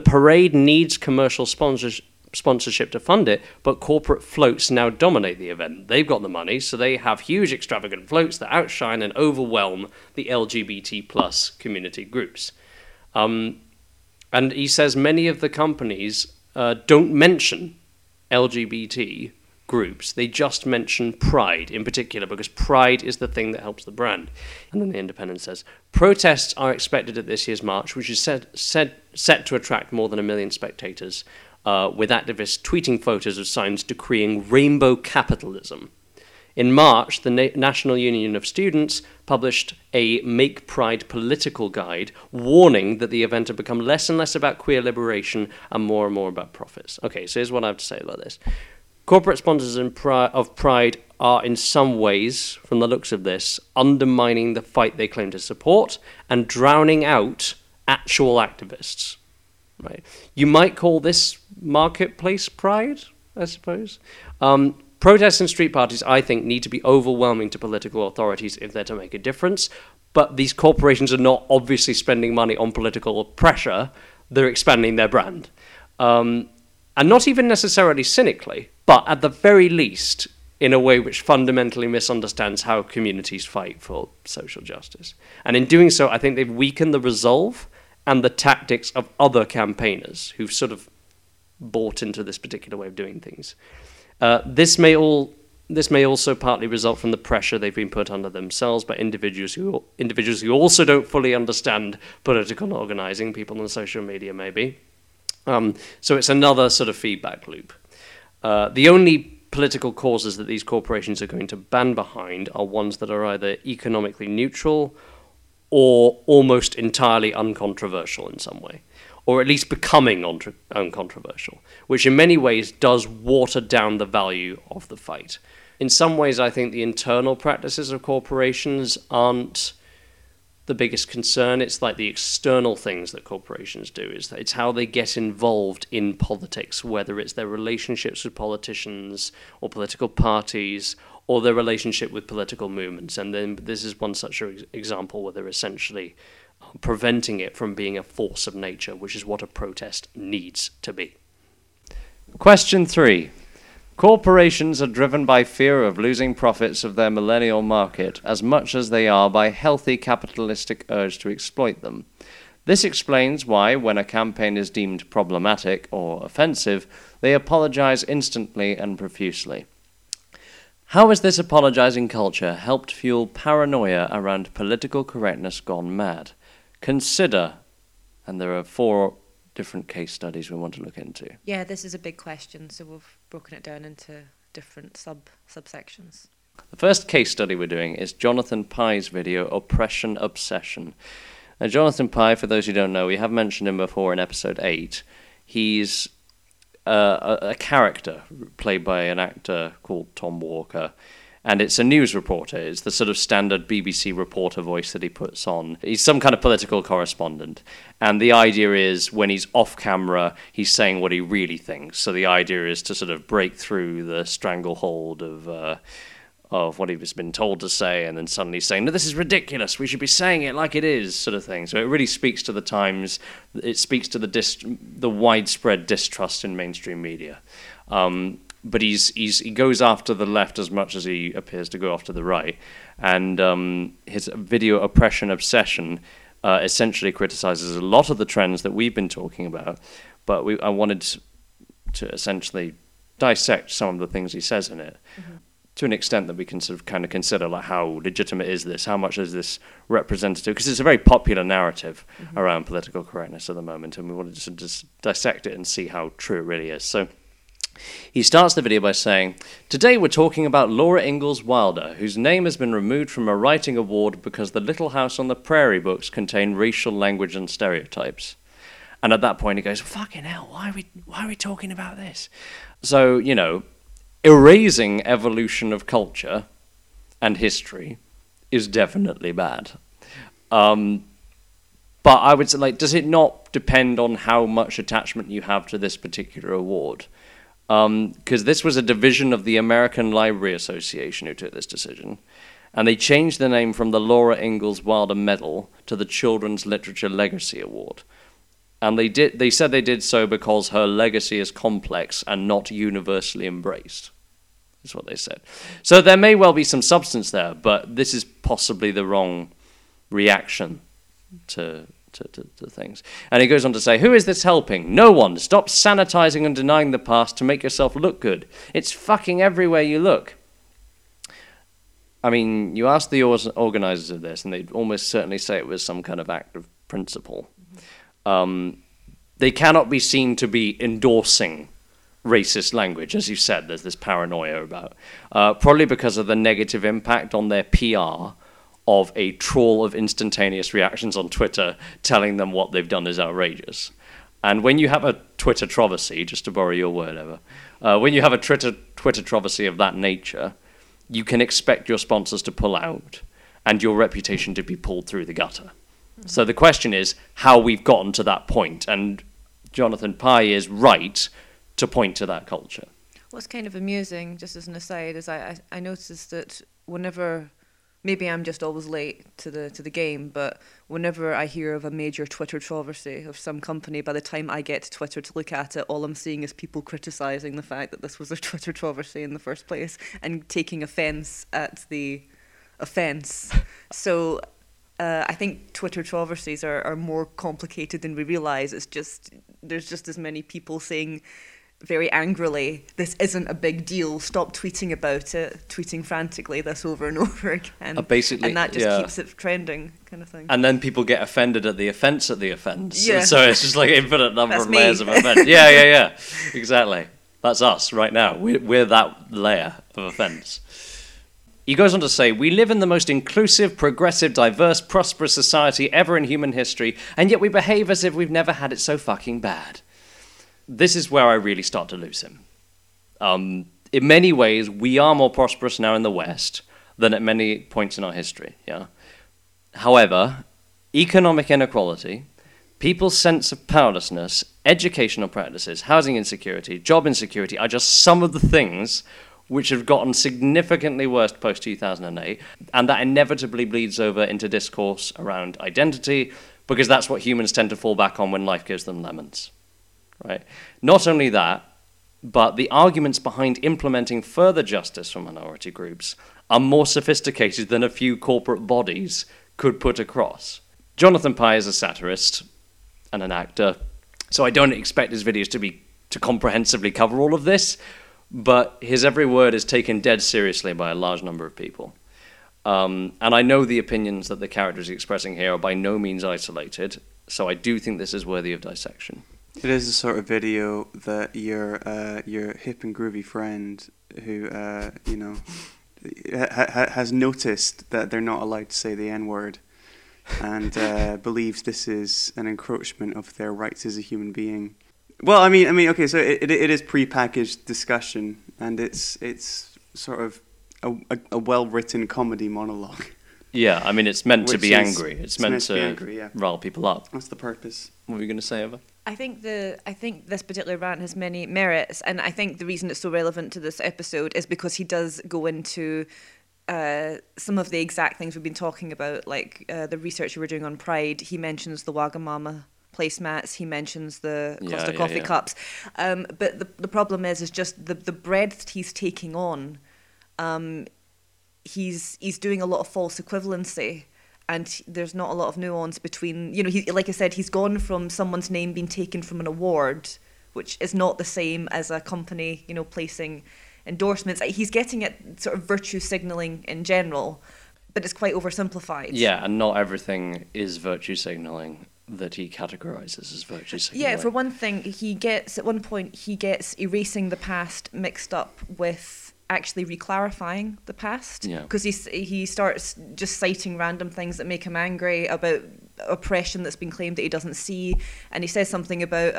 parade needs commercial sponsorship to fund it, but corporate floats now dominate the event. They've got the money, so they have huge extravagant floats that outshine and overwhelm the LGBT plus community groups. And he says many of the companies don't mention LGBT groups. They just mention pride in particular, because pride is the thing that helps the brand. And then The Independent says, protests are expected at this year's march, which is set to attract more than 1 million spectators, with activists tweeting photos of signs decreeing rainbow capitalism. In March, the National Union of Students published a Make Pride political guide, warning that the event had become less and less about queer liberation and more about profits. Okay, so here's what I have to say about this. Corporate sponsors of Pride are in some ways, from the looks of this, undermining the fight they claim to support and drowning out actual activists. Right? You might call this marketplace pride, I suppose. Protests and street parties, I think, need to be overwhelming to political authorities if they're to make a difference. But these corporations are not obviously spending money on political pressure. They're expanding their brand. And not even necessarily cynically, but at the very least, in a way which fundamentally misunderstands how communities fight for social justice. And in doing so, I think they've weakened the resolve and the tactics of other campaigners who've sort of bought into this particular way of doing things. This may also partly result from the pressure they've been put under themselves by individuals who also don't fully understand political organising, people on social media maybe. So it's another sort of feedback loop. The only political causes that these corporations are going to ban behind are ones that are either economically neutral or almost entirely uncontroversial in some way, or at least becoming uncontroversial, which in many ways does water down the value of the fight. In some ways, I think the internal practices of corporations aren't the biggest concern. It's like the external things that corporations do. It's how they get involved in politics, whether it's their relationships with politicians or political parties or their relationship with political movements. And then this is one such example where they're essentially preventing it from being a force of nature, which is what a protest needs to be. Question 3. Corporations are driven by fear of losing profits of their millennial market as much as they are by healthy capitalistic urge to exploit them. This explains why, when a campaign is deemed problematic or offensive, they apologize instantly and profusely. How has this apologizing culture helped fuel paranoia around political correctness gone mad? Consider, and there are 4 different case studies we want to look into. Yeah, this is a big question, so we've broken it down into different subsections. The first case study we're doing is Jonathan Pye's video, Oppression Obsession. Now, Jonathan Pye, for those who don't know, we have mentioned him before in episode 8. He's a character played by an actor called Tom Walker, and it's a news reporter. It's the sort of standard BBC reporter voice that he puts on. He's some kind of political correspondent. And the idea is when he's off camera, he's saying what he really thinks. So the idea is to sort of break through the stranglehold of what he's been told to say and then suddenly saying, no, this is ridiculous, we should be saying it like it is, sort of thing. So it really speaks to the times. It speaks to the widespread distrust in mainstream media. But he goes after the left as much as he appears to go after the right. And his video Oppression Obsession essentially criticizes a lot of the trends that we've been talking about. But I wanted to essentially dissect some of the things he says in it to an extent that we can sort of kind of consider, like, how legitimate is this? How much is this representative? Because it's a very popular narrative around political correctness at the moment. And we wanted to just dissect it and see how true it really is. So he starts the video by saying, "Today we're talking about Laura Ingalls Wilder, whose name has been removed from a writing award because the Little House on the Prairie books contain racial language and stereotypes." And at that point he goes, "Fucking hell, why are we talking about this?" So, you know, erasing evolution of culture and history is definitely bad. But I would say, like, does it not depend on how much attachment you have to this particular award? Because this was a division of the American Library Association who took this decision, and they changed the name from the Laura Ingalls Wilder Medal to the Children's Literature Legacy Award. And they said they did so because her legacy is complex and not universally embraced, is what they said. So there may well be some substance there, but this is possibly the wrong reaction to things. And he goes on to say, "Who is this helping? No one. Stop sanitizing and denying the past to make yourself look good. It's fucking everywhere you look." I mean, you ask the organizers of this, and they'd almost certainly say it was some kind of act of principle. They cannot be seen to be endorsing racist language, as you said. There's this paranoia about, probably because of the negative impact on their PR of a trawl of instantaneous reactions on Twitter telling them what they've done is outrageous. And when you have a Twitter-troversy, just to borrow your word, Eva, when you have a Twitter-troversy of that nature, you can expect your sponsors to pull out and your reputation to be pulled through the gutter. So the question is how we've gotten to that point, and Jonathan Pye is right to point to that culture. What's kind of amusing, just as an aside, is I noticed that whenever... Maybe I'm just always late to the game, but whenever I hear of a major Twitter controversy of some company, by the time I get to Twitter to look at it, all I'm seeing is people criticising the fact that this was a Twitter controversy in the first place and taking offence at the offence. So I think Twitter controversies are more complicated than we realise. It's just, there's just as many people saying very angrily, "This isn't a big deal, stop tweeting about it," tweeting frantically this over and over again. Basically, and that just keeps it trending, kind of thing. And then people get offended at the offence. Yeah. So it's just like infinite number of layers of offence. Yeah. Exactly. That's us right now. We're that layer of offence. He goes on to say, "We live in the most inclusive, progressive, diverse, prosperous society ever in human history, and yet we behave as if we've never had it so fucking bad." This is where I really start to lose him. In many ways, we are more prosperous now in the West than at many points in our history. Yeah. However, economic inequality, people's sense of powerlessness, educational practices, housing insecurity, job insecurity are just some of the things which have gotten significantly worse post-2008, and that inevitably bleeds over into discourse around identity, because that's what humans tend to fall back on when life gives them lemons, right? Not only that, but the arguments behind implementing further justice for minority groups are more sophisticated than a few corporate bodies could put across. Jonathan Pye is a satirist and an actor, so I don't expect his videos to comprehensively cover all of this, but his every word is taken dead seriously by a large number of people. And I know the opinions that the character is expressing here are by no means isolated, so I do think this is worthy of dissection. It is the sort of video that your hip and groovy friend who, has noticed that they're not allowed to say the N-word and believes this is an encroachment of their rights as a human being. Well, I mean, okay, so it is pre-packaged discussion, and it's sort of a well-written comedy monologue. Yeah, I mean, it's meant to be angry. It's meant to rile people up. That's the purpose. What were you going to say, Eva? I think this particular rant has many merits, and I think the reason it's so relevant to this episode is because he does go into some of the exact things we've been talking about, like the research we were doing on Pride. He mentions the Wagamama placemats. He mentions the Costa coffee cups. But the problem is just the breadth he's taking on. He's doing a lot of false equivalency. And there's not a lot of nuance between, he, like I said, he's gone from someone's name being taken from an award, which is not the same as a company, placing endorsements. He's getting at sort of virtue signalling in general, but it's quite oversimplified. Yeah, and not everything is virtue signalling that he categorises as virtue signalling. Yeah, for one thing, he gets erasing the past mixed up with actually reclarifying the past, because he starts just citing random things that make him angry about oppression that's been claimed that he doesn't see, and he says something about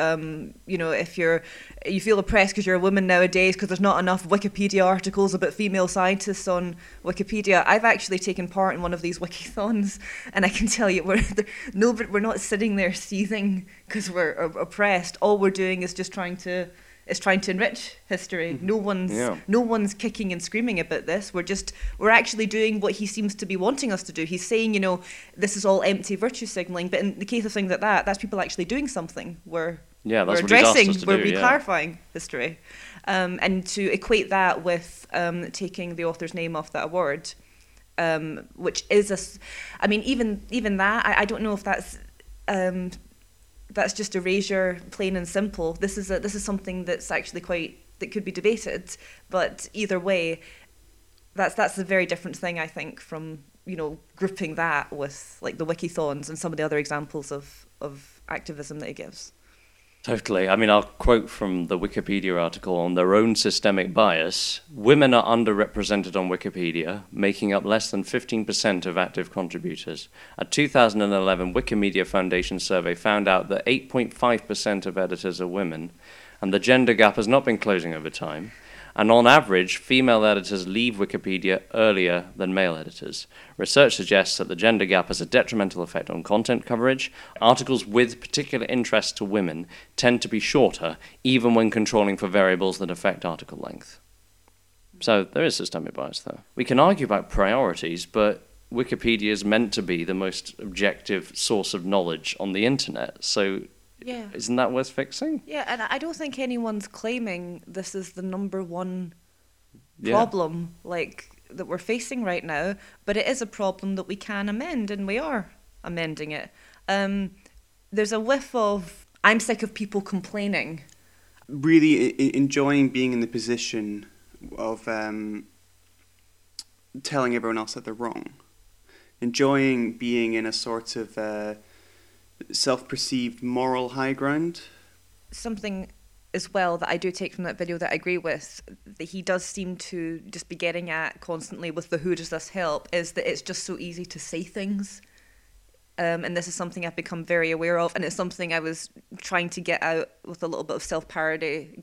if you feel oppressed because you're a woman nowadays because there's not enough Wikipedia articles about female scientists on Wikipedia. I've actually taken part in one of these wiki-thons, and I can tell you we're not sitting there seething because we're oppressed. All we're doing is just trying to enrich history. No one's kicking and screaming about this. We're actually doing what he seems to be wanting us to do. He's saying, this is all empty virtue signalling, but in the case of things like that, that's people actually doing something. We're reclarifying history. And to equate that with taking the author's name off that award, which is even that, I don't know if that's... that's just erasure, plain and simple. This is something that's actually that could be debated, but either way, that's a very different thing, I think, from grouping that with like the wiki-thons and some of the other examples of activism that he gives. Totally. I mean, I'll quote from the Wikipedia article on their own systemic bias. Women are underrepresented on Wikipedia, making up less than 15% of active contributors. A 2011 Wikimedia Foundation survey found out that 8.5% of editors are women, and the gender gap has not been closing over time. And on average, female editors leave Wikipedia earlier than male editors. Research suggests that the gender gap has a detrimental effect on content coverage. Articles with particular interest to women tend to be shorter, even when controlling for variables that affect article length. So there is systemic bias there. We can argue about priorities, but Wikipedia is meant to be the most objective source of knowledge on the internet, so... Yeah. Isn't that worth fixing? Yeah, and I don't think anyone's claiming this is the number one problem that we're facing right now, but it is a problem that we can amend, and we are amending it. There's a whiff of, I'm sick of people complaining. Really enjoying being in the position of telling everyone else that they're wrong. Enjoying being in a sort of... self-perceived moral high ground. Something as well that I do take from that video that I agree with, that he does seem to just be getting at constantly with the who does this help, is that it's just so easy to say things. And this is something I've become very aware of, and it's something I was trying to get at with a little bit of self-parody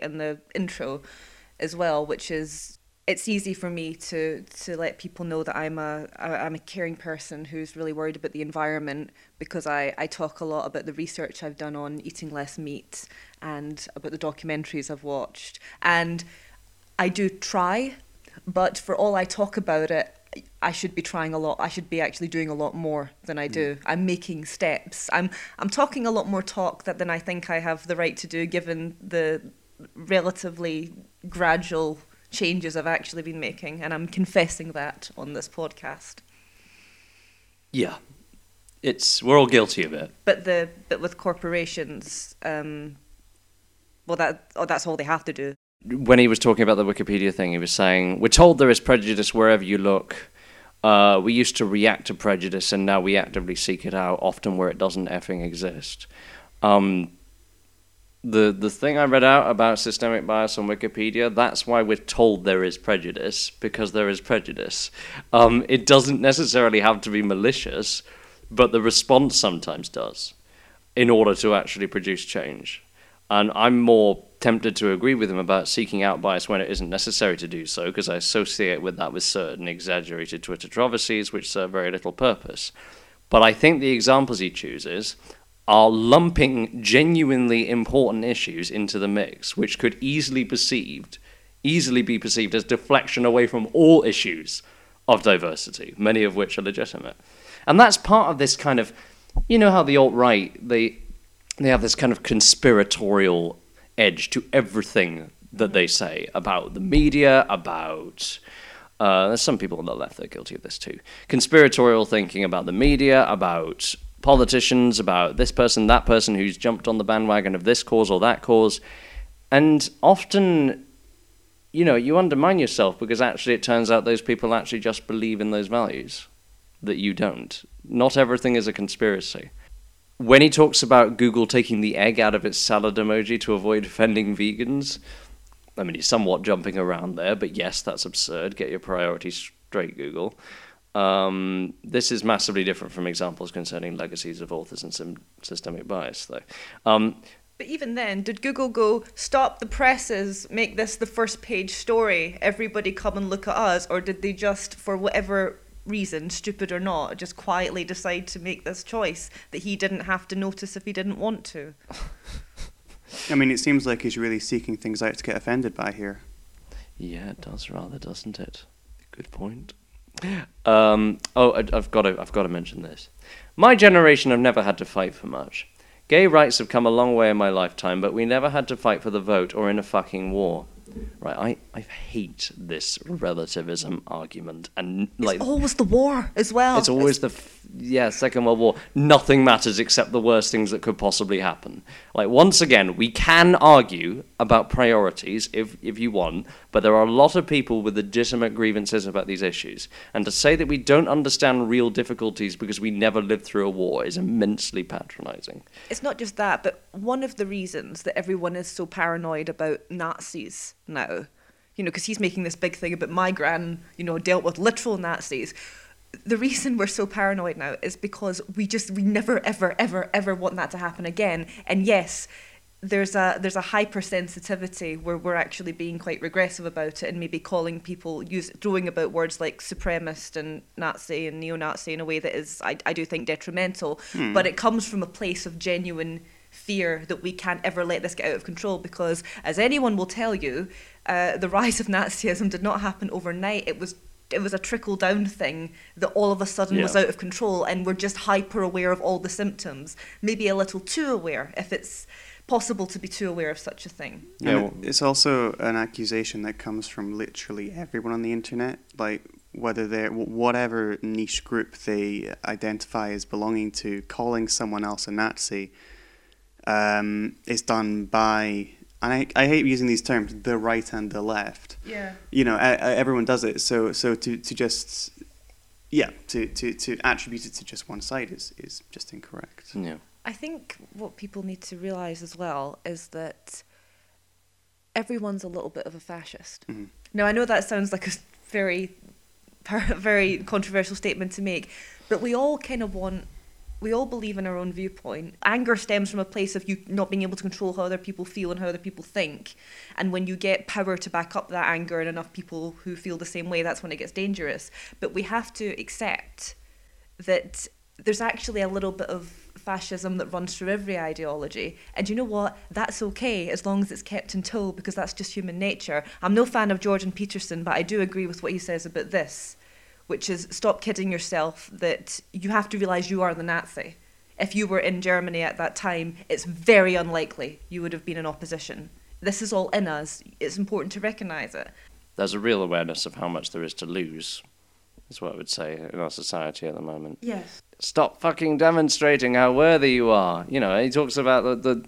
in the intro as well, which is it's easy for me to let people know that I'm a caring person who's really worried about the environment, because I talk a lot about the research I've done on eating less meat and about the documentaries I've watched. And I do try, but for all I talk about it, I should be trying a lot. I should be actually doing a lot more than I do. I'm making steps. I'm talking a lot more talk than I think I have the right to do, given the relatively gradual changes I've actually been making, and I'm confessing that on this podcast. Yeah, we're all guilty of it. But with corporations, that's all they have to do. When he was talking about the Wikipedia thing, he was saying, we're told there is prejudice wherever you look. We used to react to prejudice, and now we actively seek it out, often where it doesn't effing exist. The thing I read out about systemic bias on Wikipedia, that's why we're told there is prejudice, because there is prejudice. It doesn't necessarily have to be malicious, but the response sometimes does, in order to actually produce change. And I'm more tempted to agree with him about seeking out bias when it isn't necessary to do so, because I associate with that with certain exaggerated Twitter controversies which serve very little purpose. But I think the examples he chooses are lumping genuinely important issues into the mix, which could easily be perceived as deflection away from all issues of diversity, many of which are legitimate. And that's part of this kind of, you know how the alt-right, they have this kind of conspiratorial edge to everything that they say about the media, about... there's some people on the left that are guilty of this too. Conspiratorial thinking about the media, about politicians, about this person, that person who's jumped on the bandwagon of this cause or that cause. And often, you know, you undermine yourself because actually it turns out those people actually just believe in those values that you don't. Not everything is a conspiracy. When he talks about Google taking the egg out of its salad emoji to avoid offending vegans, I mean, he's somewhat jumping around there, but yes, that's absurd. Get your priorities straight, Google. This is massively different from examples concerning legacies of authors and some systemic bias, though. But even then, did Google go, stop the presses, make this the first page story, everybody come and look at us, or did they just, for whatever reason, stupid or not, just quietly decide to make this choice that he didn't have to notice if he didn't want to? I mean, it seems like he's really seeking things out to get offended by here. Yeah, it does rather, doesn't it? Good point. I've got to mention this. My generation have never had to fight for much. Gay rights have come a long way in my lifetime, but we never had to fight for the vote or in a fucking war. Right, I hate this relativism argument. And like, it's always the war as well. It's always the Second World War. Nothing matters except the worst things that could possibly happen. Like, once again, we can argue about priorities if you want, but there are a lot of people with legitimate grievances about these issues. And to say that we don't understand real difficulties because we never lived through a war is immensely patronizing. It's not just that, but one of the reasons that everyone is so paranoid about Nazis now, you know, because he's making this big thing about my gran, you know, dealt with literal Nazis. The reason we're so paranoid now is because we never, ever, ever, ever want that to happen again. And yes, there's a hypersensitivity where we're actually being quite regressive about it and maybe calling people, throwing about words like supremacist and Nazi and neo-Nazi in a way that is, I do think, detrimental. But it comes from a place of genuine fear that we can't ever let this get out of control, because, as anyone will tell you, the rise of Nazism did not happen overnight. It was a trickle-down thing that all of a sudden was out of control, and we're just hyper-aware of all the symptoms. Maybe a little too aware, if it's possible to be too aware of such a thing. Yeah, well, it's also an accusation that comes from literally everyone on the internet, like whether they're whatever niche group they identify as belonging to. Calling someone else a Nazi is done by, and I hate using these terms, the right and the left. Yeah. You know, everyone does it. So to just, to attribute it to just one side is just incorrect. Yeah. I think what people need to realise as well is that everyone's a little bit of a fascist. Mm-hmm. Now, I know that sounds like a very, very controversial statement to make, but we all kind of want we all believe in our own viewpoint. Anger stems from a place of you not being able to control how other people feel and how other people think. And when you get power to back up that anger and enough people who feel the same way, that's when it gets dangerous. But we have to accept that there's actually a little bit of fascism that runs through every ideology. And you know what? That's okay as long as it's kept in tow, because that's just human nature. I'm no fan of Jordan Peterson, but I do agree with what he says about this, which is stop kidding yourself that you have to realise you are the Nazi. If you were in Germany at that time, it's very unlikely you would have been in opposition. This is all in us. It's important to recognise it. There's a real awareness of how much there is to lose, is what I would say, in our society at the moment. Yes. Stop fucking demonstrating how worthy you are. You know, he talks about the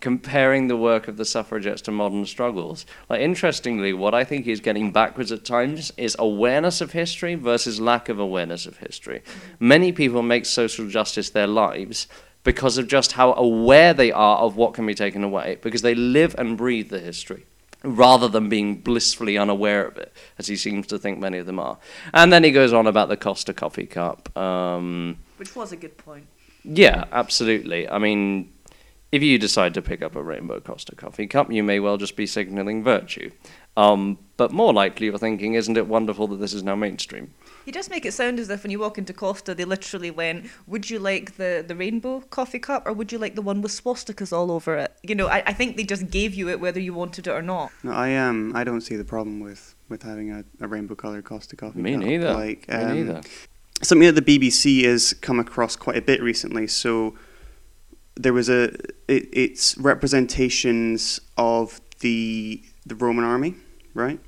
comparing the work of the suffragettes to modern struggles. Like, interestingly, what I think is getting backwards at times is awareness of history versus lack of awareness of history. Many people make social justice their lives because of just how aware they are of what can be taken away, because they live and breathe the history, rather than being blissfully unaware of it, as he seems to think many of them are. And then he goes on about the Costa coffee cup. Which was a good point. Yeah, absolutely. I mean, if you decide to pick up a rainbow Costa coffee cup, you may well just be signalling virtue. But more likely you're thinking, isn't it wonderful that this is now mainstream? You just make it sound as if when you walk into Costa, they literally went, would you like the rainbow coffee cup, or would you like the one with swastikas all over it? You know, I think they just gave you it whether you wanted it or not. No, I don't see the problem with having a rainbow-coloured Costa coffee cup. Neither. Like, me neither. Something that the BBC has come across quite a bit recently, so there was it's representations of the Roman army, right?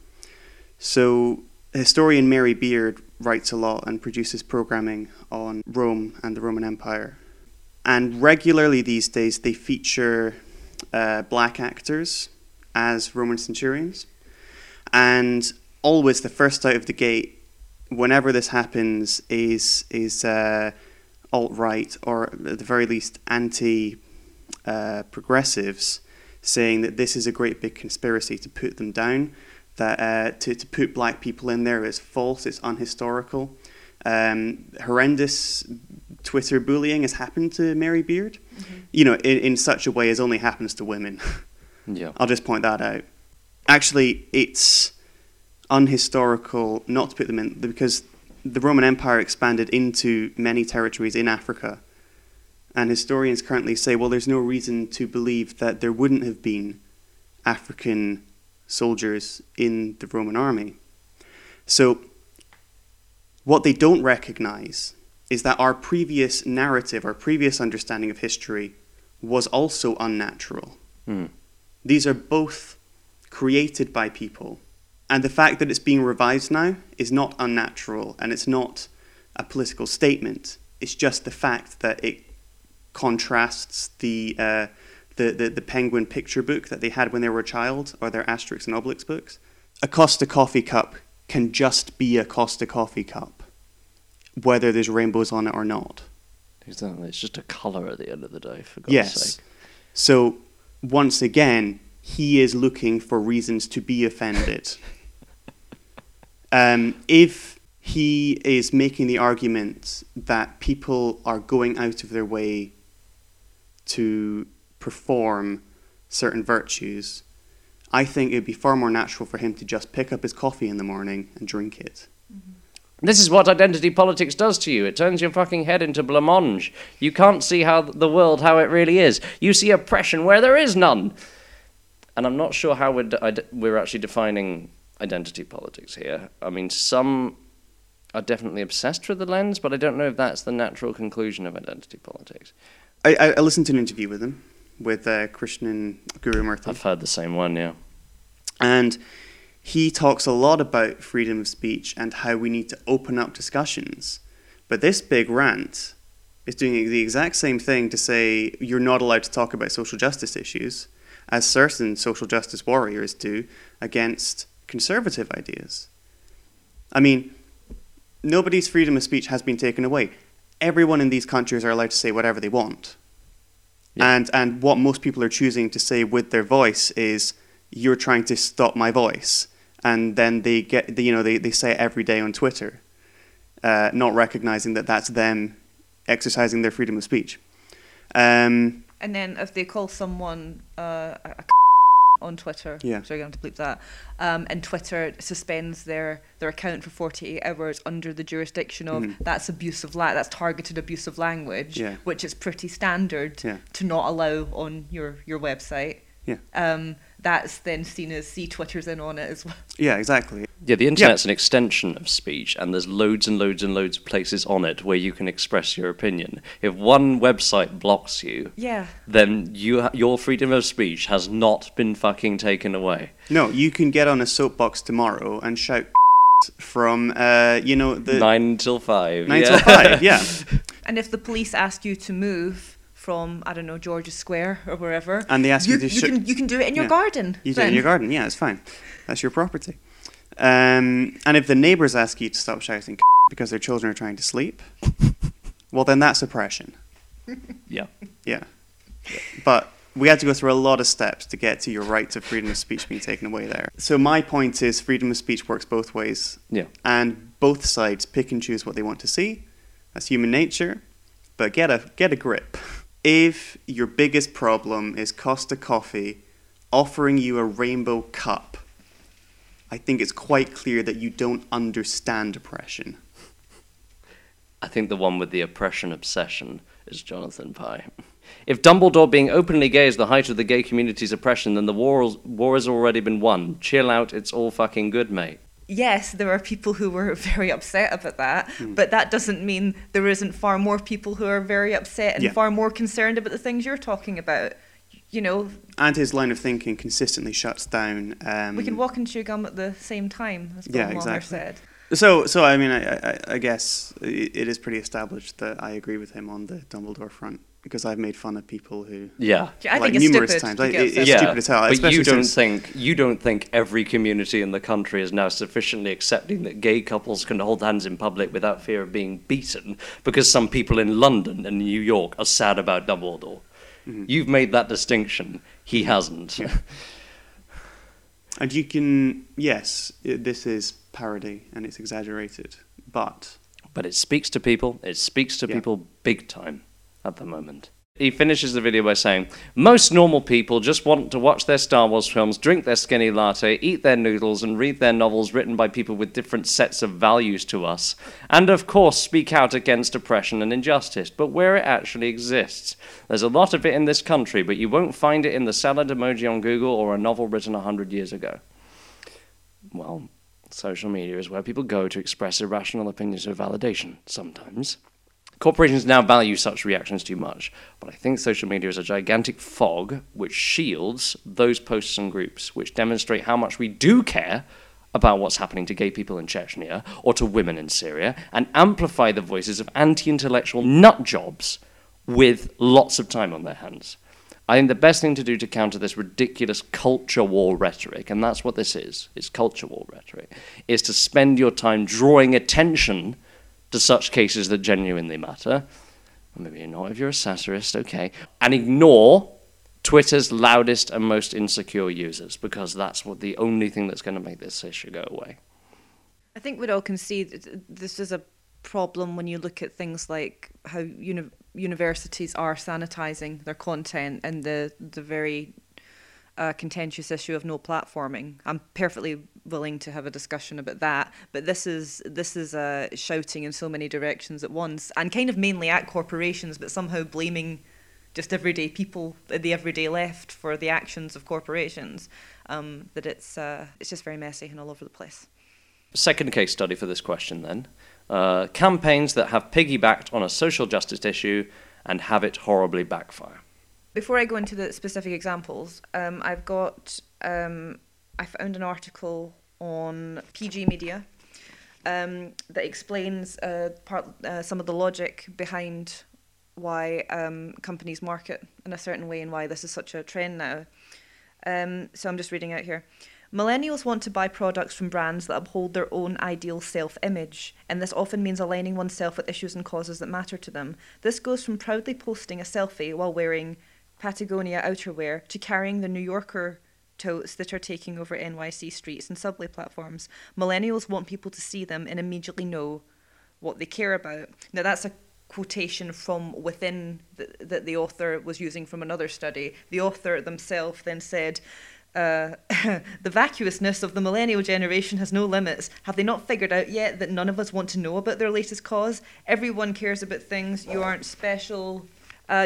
So historian Mary Beard writes a lot and produces programming on Rome and the Roman Empire. And regularly these days they feature black actors as Roman centurions. And always the first out of the gate, whenever this happens, is alt-right, or at the very least anti-progressives, saying that this is a great big conspiracy to put them down, that to put black people in there is false, it's unhistorical. Horrendous Twitter bullying has happened to Mary Beard, mm-hmm. you know, in such a way as only happens to women. Yeah, I'll just point that out. Actually, it's unhistorical not to put them in, because the Roman Empire expanded into many territories in Africa, and historians currently say, well, there's no reason to believe that there wouldn't have been African soldiers in the Roman army. So what they don't recognize is that our previous narrative, our previous understanding of history was also unnatural. Mm. These are both created by people, and the fact that it's being revised now is not unnatural, and it's not a political statement. It's just the fact that it contrasts the Penguin picture book that they had when they were a child, or their Asterix and Obelix books. A Costa coffee cup can just be a Costa coffee cup, whether there's rainbows on it or not. Exactly. It's just a colour at the end of the day, for God's sake. So, once again, he is looking for reasons to be offended. If he is making the argument that people are going out of their way to perform certain virtues, I think it would be far more natural for him to just pick up his coffee in the morning and drink it. Mm-hmm. This is what identity politics does to you. It turns your fucking head into blancmange. You can't see how the world, how it really is. You see oppression where there is none. And I'm not sure how we're actually defining identity politics here. I mean, some are definitely obsessed with the lens, but I don't know if that's the natural conclusion of identity politics. I listened to an interview with him, with Krishnan Gurumurthy. I've heard the same one, yeah. And he talks a lot about freedom of speech and how we need to open up discussions. But this big rant is doing the exact same thing to say you're not allowed to talk about social justice issues, as certain social justice warriors do against conservative ideas. I mean, nobody's freedom of speech has been taken away. Everyone in these countries are allowed to say whatever they want. Yeah. And what most people are choosing to say with their voice is, you're trying to stop my voice. And then they get, you know, they say it every day on Twitter, not recognizing that that's them exercising their freedom of speech. And then if they call someone a on Twitter, yeah. So you're going to bleep that, and Twitter suspends their account for 48 hours under the jurisdiction of that's abusive that's targeted abusive language, yeah. Which is pretty standard to not allow on your website. Yeah. That's then seen as Twitter's in on it as well. Yeah, exactly. Yeah, the internet's an extension of speech, and there's loads and loads and loads of places on it where you can express your opinion. If one website blocks you, then your freedom of speech has not been fucking taken away. No, you can get on a soapbox tomorrow and shout from, the... 9 till 5. Nine till five, yeah. And if the police ask you to move... from, I don't know, George's Square or wherever. And they ask you to... You can do it in your garden. You do it in your garden, it's fine. That's your property. And if the neighbours ask you to stop shouting because their children are trying to sleep, well, then that's oppression. Yeah. But we had to go through a lot of steps to get to your rights of freedom of speech being taken away there. So my point is freedom of speech works both ways. Yeah. And both sides pick and choose what they want to see. That's human nature. But get a grip. If your biggest problem is Costa Coffee offering you a rainbow cup, I think it's quite clear that you don't understand oppression. I think the one with the oppression obsession is Jonathan Pye. If Dumbledore being openly gay is the height of the gay community's oppression, then the war has already been won. Chill out, it's all fucking good, mate. Yes, there are people who were very upset about that, but that doesn't mean there isn't far more people who are very upset and far more concerned about the things you're talking about, you know. And his line of thinking consistently shuts down. We can walk and chew gum at the same time, as Bill Nighy said. So I mean, I guess it is pretty established that I agree with him on the Dumbledore front. Because I've made fun of people who, I think it's numerous times. It's stupid as hell. But you don't think every community in the country is now sufficiently accepting that gay couples can hold hands in public without fear of being beaten because some people in London and New York are sad about Dumbledore. Mm-hmm. You've made that distinction. He hasn't. Yeah. And you can, this is parody and it's exaggerated, but it speaks to people. It speaks to people big time. At the moment. He finishes the video by saying, most normal people just want to watch their Star Wars films, drink their skinny latte, eat their noodles, and read their novels written by people with different sets of values to us, and of course speak out against oppression and injustice, but where it actually exists. There's a lot of it in this country, but you won't find it in the salad emoji on Google or a novel written 100 years ago. Well, social media is where people go to express irrational opinions of validation, sometimes. Corporations now value such reactions too much, but I think social media is a gigantic fog which shields those posts and groups which demonstrate how much we do care about what's happening to gay people in Chechnya or to women in Syria, and amplify the voices of anti-intellectual nutjobs with lots of time on their hands. I think the best thing to do to counter this ridiculous culture war rhetoric, and that's what this is, it's culture war rhetoric, is to spend your time drawing attention to such cases that genuinely matter. Maybe you're not if you're a satirist, okay. And ignore Twitter's loudest and most insecure users, because that's what the only thing that's going to make this issue go away. I think we'd all concede this is a problem when you look at things like how universities are sanitizing their content and the very contentious issue of no platforming. I'm perfectly willing to have a discussion about that, but this is shouting in so many directions at once, and kind of mainly at corporations, but somehow blaming just everyday people, the everyday left, for the actions of corporations. That it's just very messy and all over the place. Second case study for this question then: campaigns that have piggybacked on a social justice issue and have it horribly backfire. Before I go into the specific examples, I found an article on PG Media that explains some of the logic behind why companies market in a certain way and why this is such a trend now. So I'm just reading out here. Millennials want to buy products from brands that uphold their own ideal self-image, and this often means aligning oneself with issues and causes that matter to them. This goes from proudly posting a selfie while wearing Patagonia outerwear to carrying the New Yorker totes that are taking over NYC streets and subway platforms. Millennials want people to see them and immediately know what they care about. Now, that's a quotation from within that the author was using from another study. The author themselves then said, the vacuousness of the millennial generation has no limits. Have they not figured out yet that none of us want to know about their latest cause? Everyone cares about things. You aren't special.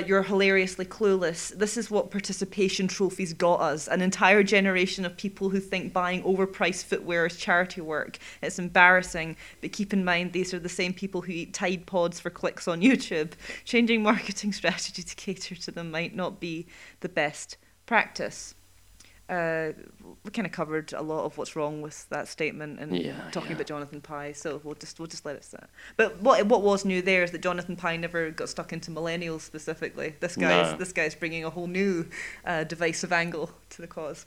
You're hilariously clueless. This is what participation trophies got us. An entire generation of people who think buying overpriced footwear is charity work. It's embarrassing, but keep in mind these are the same people who eat Tide Pods for clicks on YouTube. Changing marketing strategy to cater to them might not be the best practice. We kind of covered a lot of what's wrong with that statement and about Jonathan Pye, so we'll just let it sit. But what was new there is that Jonathan Pye never got stuck into millennials specifically. This guy's bringing a whole new divisive angle to the cause.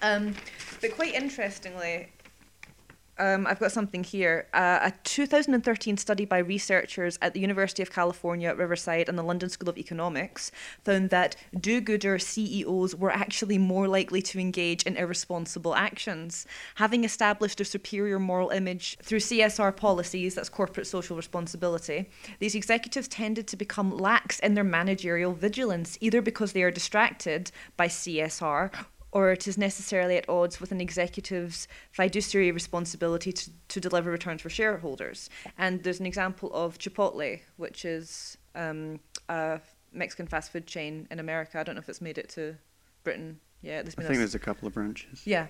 But quite interestingly, I've got something here. A 2013 study by researchers at the University of California at Riverside and the London School of Economics found that do-gooder CEOs were actually more likely to engage in irresponsible actions. Having established a superior moral image through CSR policies, that's corporate social responsibility, these executives tended to become lax in their managerial vigilance, either because they are distracted by CSR or it is necessarily at odds with an executive's fiduciary responsibility to deliver returns for shareholders. And there's an example of Chipotle, which is a Mexican fast food chain in America. I don't know if it's made it to Britain yet. I think there's a couple of branches. Yeah.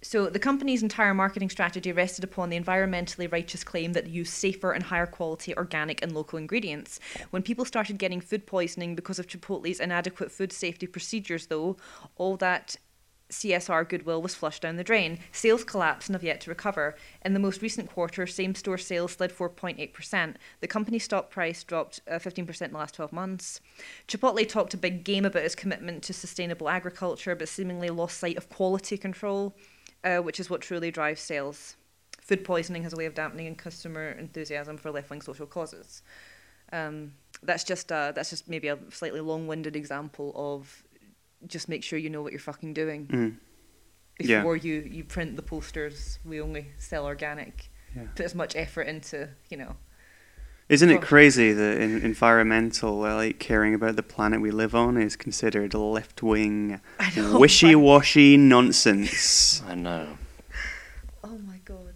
So the company's entire marketing strategy rested upon the environmentally righteous claim that they use safer and higher quality organic and local ingredients. When people started getting food poisoning because of Chipotle's inadequate food safety procedures, though, all that CSR goodwill was flushed down the drain. Sales collapsed and have yet to recover. In the most recent quarter, same-store sales slid 4.8%. The company's stock price dropped 15% in the last 12 months. Chipotle talked a big game about its commitment to sustainable agriculture, but seemingly lost sight of quality control, which is what truly drives sales. Food poisoning has a way of dampening customer enthusiasm for left-wing social causes. That's just maybe a slightly long-winded example of just make sure you know what you're fucking doing before you print the posters. We only sell organic. Yeah. Put as much effort into, Isn't it crazy that environmental, caring about the planet we live on is considered left-wing, wishy-washy nonsense? I know. Oh my God.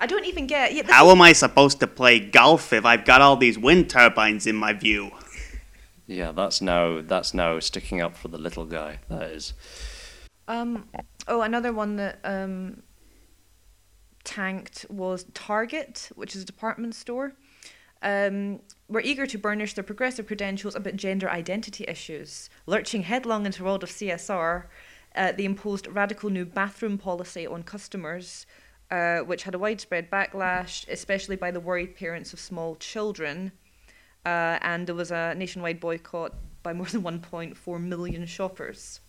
I don't even get... Yeah, how am I supposed to play golf if I've got all these wind turbines in my view? Yeah, that's now sticking up for the little guy. That is. Another one that tanked was Target, which is a department store. We're eager to burnish their progressive credentials about gender identity issues, lurching headlong into a world of CSR. They imposed a radical new bathroom policy on customers, which had a widespread backlash, especially by the worried parents of small children. And there was a nationwide boycott by more than 1.4 million shoppers.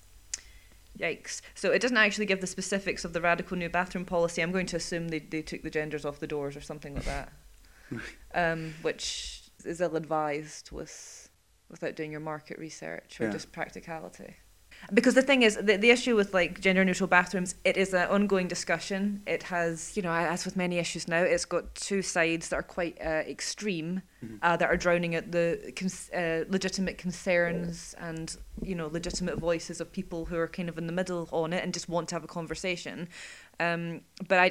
Yikes. So it doesn't actually give the specifics of the radical new bathroom policy. I'm going to assume they took the genders off the doors or something like that, which is ill-advised without doing your market research or just practicality. Because the thing is, the issue with gender-neutral bathrooms, it is an ongoing discussion. It has, as with many issues now, it's got two sides that are quite extreme, that are drowning out the legitimate concerns and, legitimate voices of people who are kind of in the middle on it and just want to have a conversation. But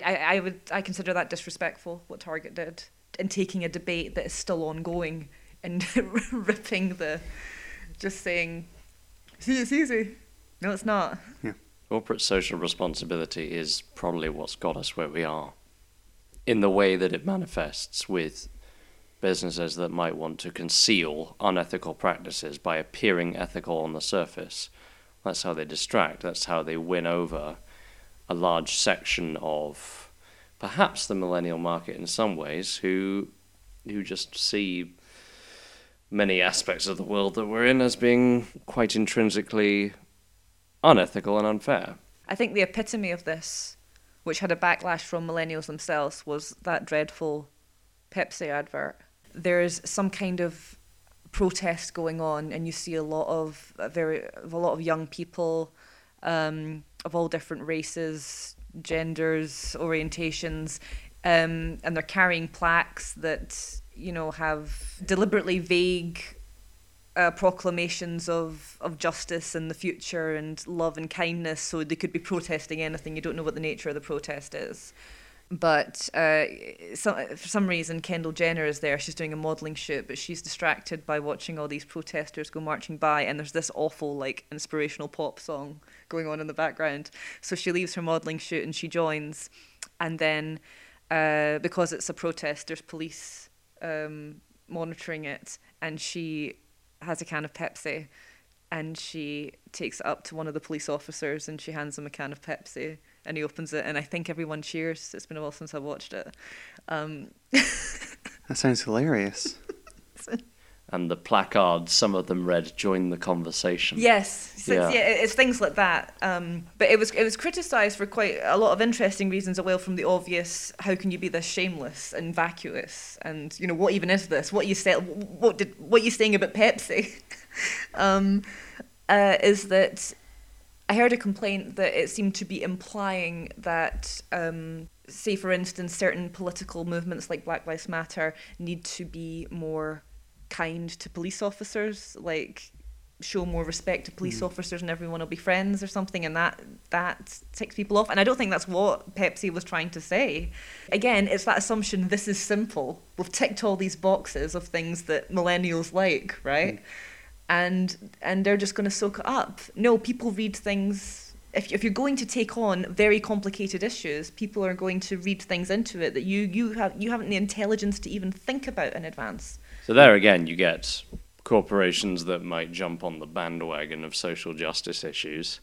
I consider that disrespectful, what Target did, in taking a debate that is still ongoing and ripping just saying... See, it's easy. No, it's not. Yeah. Corporate social responsibility is probably what's got us where we are, in the way that it manifests with businesses that might want to conceal unethical practices by appearing ethical on the surface. That's how they distract. That's how they win over a large section of perhaps the millennial market in some ways who just see many aspects of the world that we're in as being quite intrinsically unethical and unfair. I think the epitome of this, which had a backlash from millennials themselves, was that dreadful Pepsi advert. There's some kind of protest going on, and you see a lot of young people of all different races, genders, orientations and they're carrying plaques that, you know, have deliberately vague proclamations of justice and the future and love and kindness, so they could be protesting anything. You don't know what the nature of the protest is. But for some reason, Kendall Jenner is there. She's doing a modelling shoot, but she's distracted by watching all these protesters go marching by, and there's this awful, like, inspirational pop song going on in the background. So she leaves her modelling shoot and she joins. And then because it's a protest, there's police monitoring it, and she has a can of Pepsi, and she takes it up to one of the police officers and she hands him a can of Pepsi. And he opens it, and I think everyone cheers. It's been a while since I watched it. That sounds hilarious. And the placards, some of them read, "Join the conversation." Yes, it's things like that. But it was criticised for quite a lot of interesting reasons, away from the obvious. How can you be this shameless and vacuous? And, you know, what even is this? What you said? What are you saying about Pepsi? Is that? I heard a complaint that it seemed to be implying that, say, for instance, certain political movements like Black Lives Matter need to be more kind to police officers, like show more respect to police officers and everyone will be friends or something, and that ticks people off. And I don't think that's what Pepsi was trying to say. Again, it's that assumption, this is simple. We've ticked all these boxes of things that millennials like, right? Mm. And they're just going to soak it up. No, people read things. If you're going to take on very complicated issues, people are going to read things into it that you haven't the intelligence to even think about in advance. So there again, you get corporations that might jump on the bandwagon of social justice issues,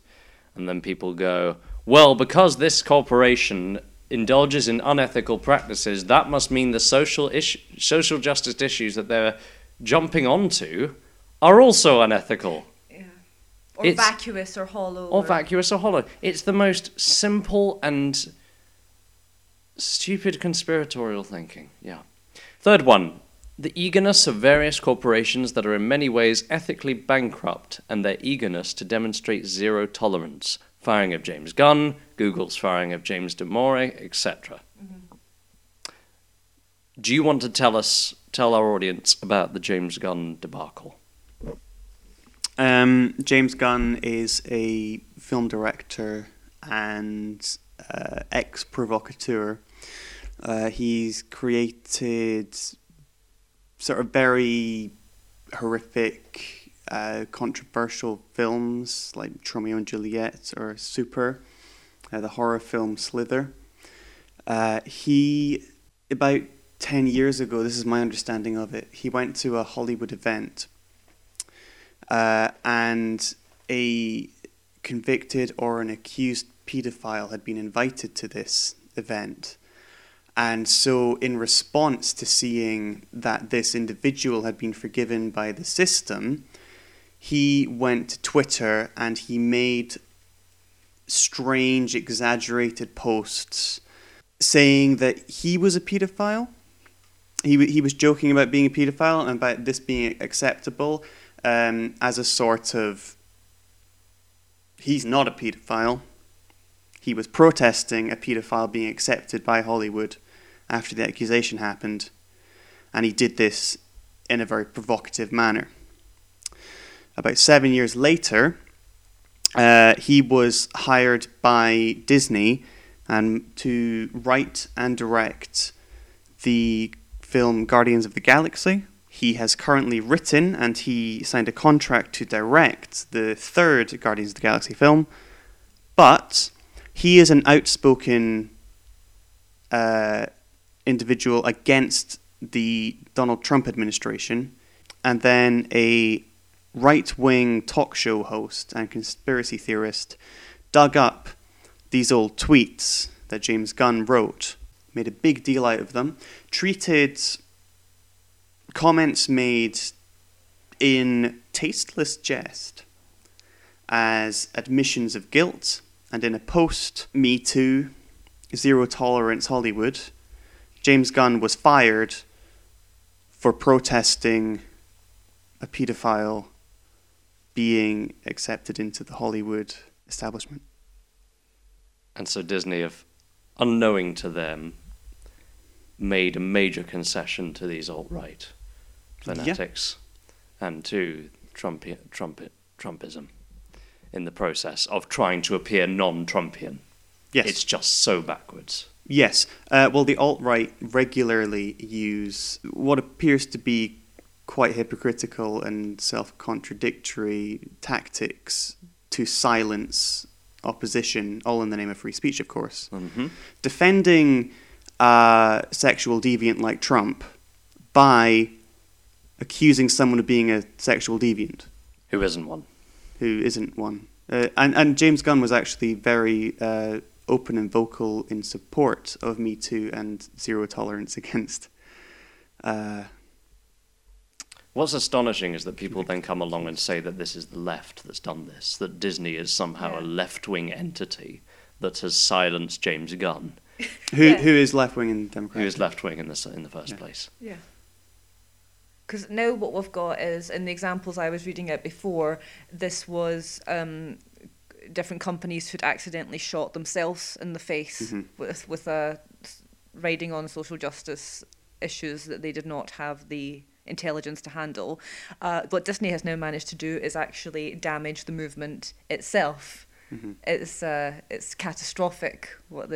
and then people go, well, because this corporation indulges in unethical practices, that must mean the social justice issues that they're jumping onto are also unethical. Yeah. Or it's vacuous or hollow. It's the most simple and stupid conspiratorial thinking. Yeah. Third one, the eagerness of various corporations that are in many ways ethically bankrupt and their eagerness to demonstrate zero tolerance. Firing of James Gunn, Google's firing of James Damore, etc. Mm-hmm. Do you want to tell our audience about the James Gunn debacle? James Gunn is a film director and ex-provocateur. He's created sort of very horrific, controversial films like Romeo and Juliet or Super, the horror film Slither. He, about 10 years ago, this is my understanding of it, he went to a Hollywood event. And a convicted or an accused paedophile had been invited to this event. And so in response to seeing that this individual had been forgiven by the system, he went to Twitter and he made strange, exaggerated posts saying that he was a paedophile. He was joking about being a paedophile and about this being acceptable. As a sort of, he's not a paedophile. He was protesting a paedophile being accepted by Hollywood after the accusation happened, and he did this in a very provocative manner. About 7 years later, he was hired by Disney and to write and direct the film Guardians of the Galaxy. He has currently written and he signed a contract to direct the third Guardians of the Galaxy film, but he is an outspoken individual against the Donald Trump administration, and then a right-wing talk show host and conspiracy theorist dug up these old tweets that James Gunn wrote, made a big deal out of them, treated comments made in tasteless jest as admissions of guilt, and in a post-Me Too, zero-tolerance Hollywood, James Gunn was fired for protesting a paedophile being accepted into the Hollywood establishment. And so Disney, unknowing to them, made a major concession to these alt-right fanatics and to Trumpism in the process of trying to appear non-Trumpian. Yes. It's just so backwards. Yes. Well, the alt-right regularly use what appears to be quite hypocritical and self-contradictory tactics to silence opposition, all in the name of free speech, of course. Mm-hmm. Defending a sexual deviant like Trump by accusing someone of being a sexual deviant. Who isn't one. Who isn't one. And James Gunn was actually very open and vocal in support of Me Too and zero tolerance against... What's astonishing is that people then come along and say that this is the left that's done this, that Disney is somehow a left-wing entity that has silenced James Gunn. Who is left-wing and Democratic? Who is left-wing in the first place. Yeah. Because now what we've got is, in the examples I was reading out before, this was different companies who'd accidentally shot themselves in the face with riding on social justice issues that they did not have the intelligence to handle. What Disney has now managed to do is actually damage the movement itself. Mm-hmm. It's catastrophic what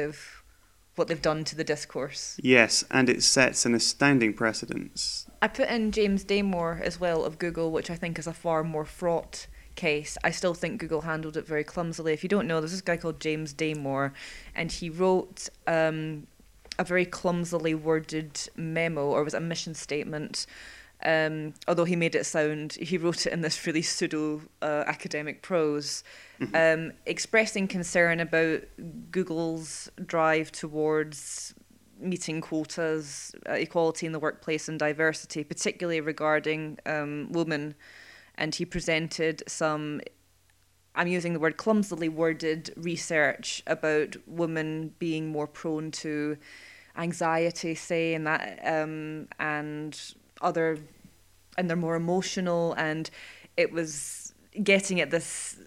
they've done to the discourse. Yes, and it sets an astounding precedence. I put in James Damore as well of Google, which I think is a far more fraught case. I still think Google handled it very clumsily. If you don't know, there's this guy called James Damore, and he wrote... a very clumsily worded memo, or was a mission statement, although he made it sound, he wrote it in this really pseudo-academic prose, expressing concern about Google's drive towards meeting quotas, equality in the workplace and diversity, particularly regarding women. And he presented some, I'm using the word clumsily worded, research about women being more prone to anxiety, say, and that, and they're more emotional, and it was getting at this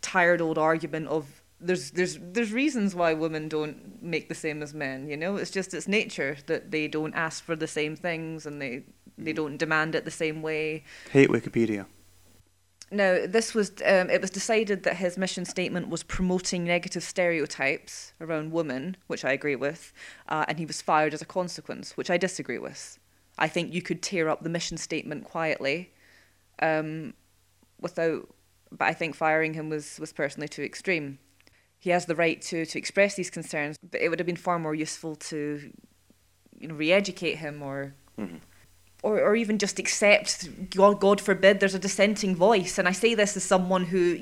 tired old argument of there's reasons why women don't make the same as men, you know, it's just it's nature that they don't ask for the same things and they don't demand it the same way. Hate Wikipedia. No, this was. It was decided that his mission statement was promoting negative stereotypes around women, which I agree with, and he was fired as a consequence, which I disagree with. I think you could tear up the mission statement quietly, but I think firing him was personally too extreme. He has the right to express these concerns, but it would have been far more useful to, re-educate him or. Mm-hmm. Or even just accept, God forbid, there's a dissenting voice. And I say this as someone who,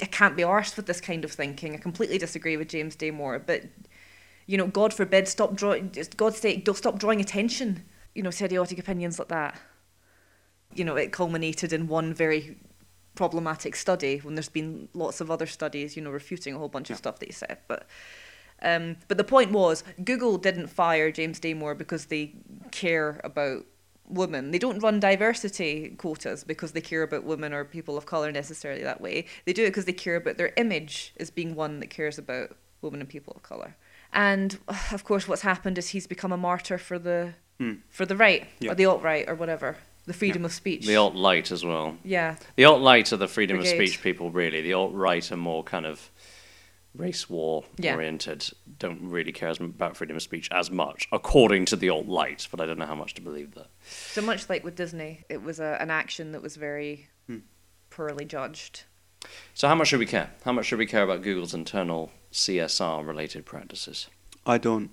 I can't be arsed with this kind of thinking. I completely disagree with James Damore. But, God forbid, God's sake, don't stop drawing attention, to idiotic opinions like that. It culminated in one very problematic study when there's been lots of other studies, refuting a whole bunch of stuff that he said. But the point was, Google didn't fire James Damore because they care about women. They don't run diversity quotas because they care about women or people of colour necessarily that way. They do it because they care about their image as being one that cares about women and people of colour. And, of course, what's happened is he's become a martyr for the right, or the alt-right, or whatever. The freedom of speech. The alt-light as well. Yeah. The alt-light are the freedom of speech people, really. The alt-right are more kind of... race war oriented, don't really care about freedom of speech as much, according to the alt-right, but I don't know how much to believe that. So much like with Disney, it was an action that was very poorly judged. So how much should we care? How much should we care about Google's internal CSR-related practices? I don't.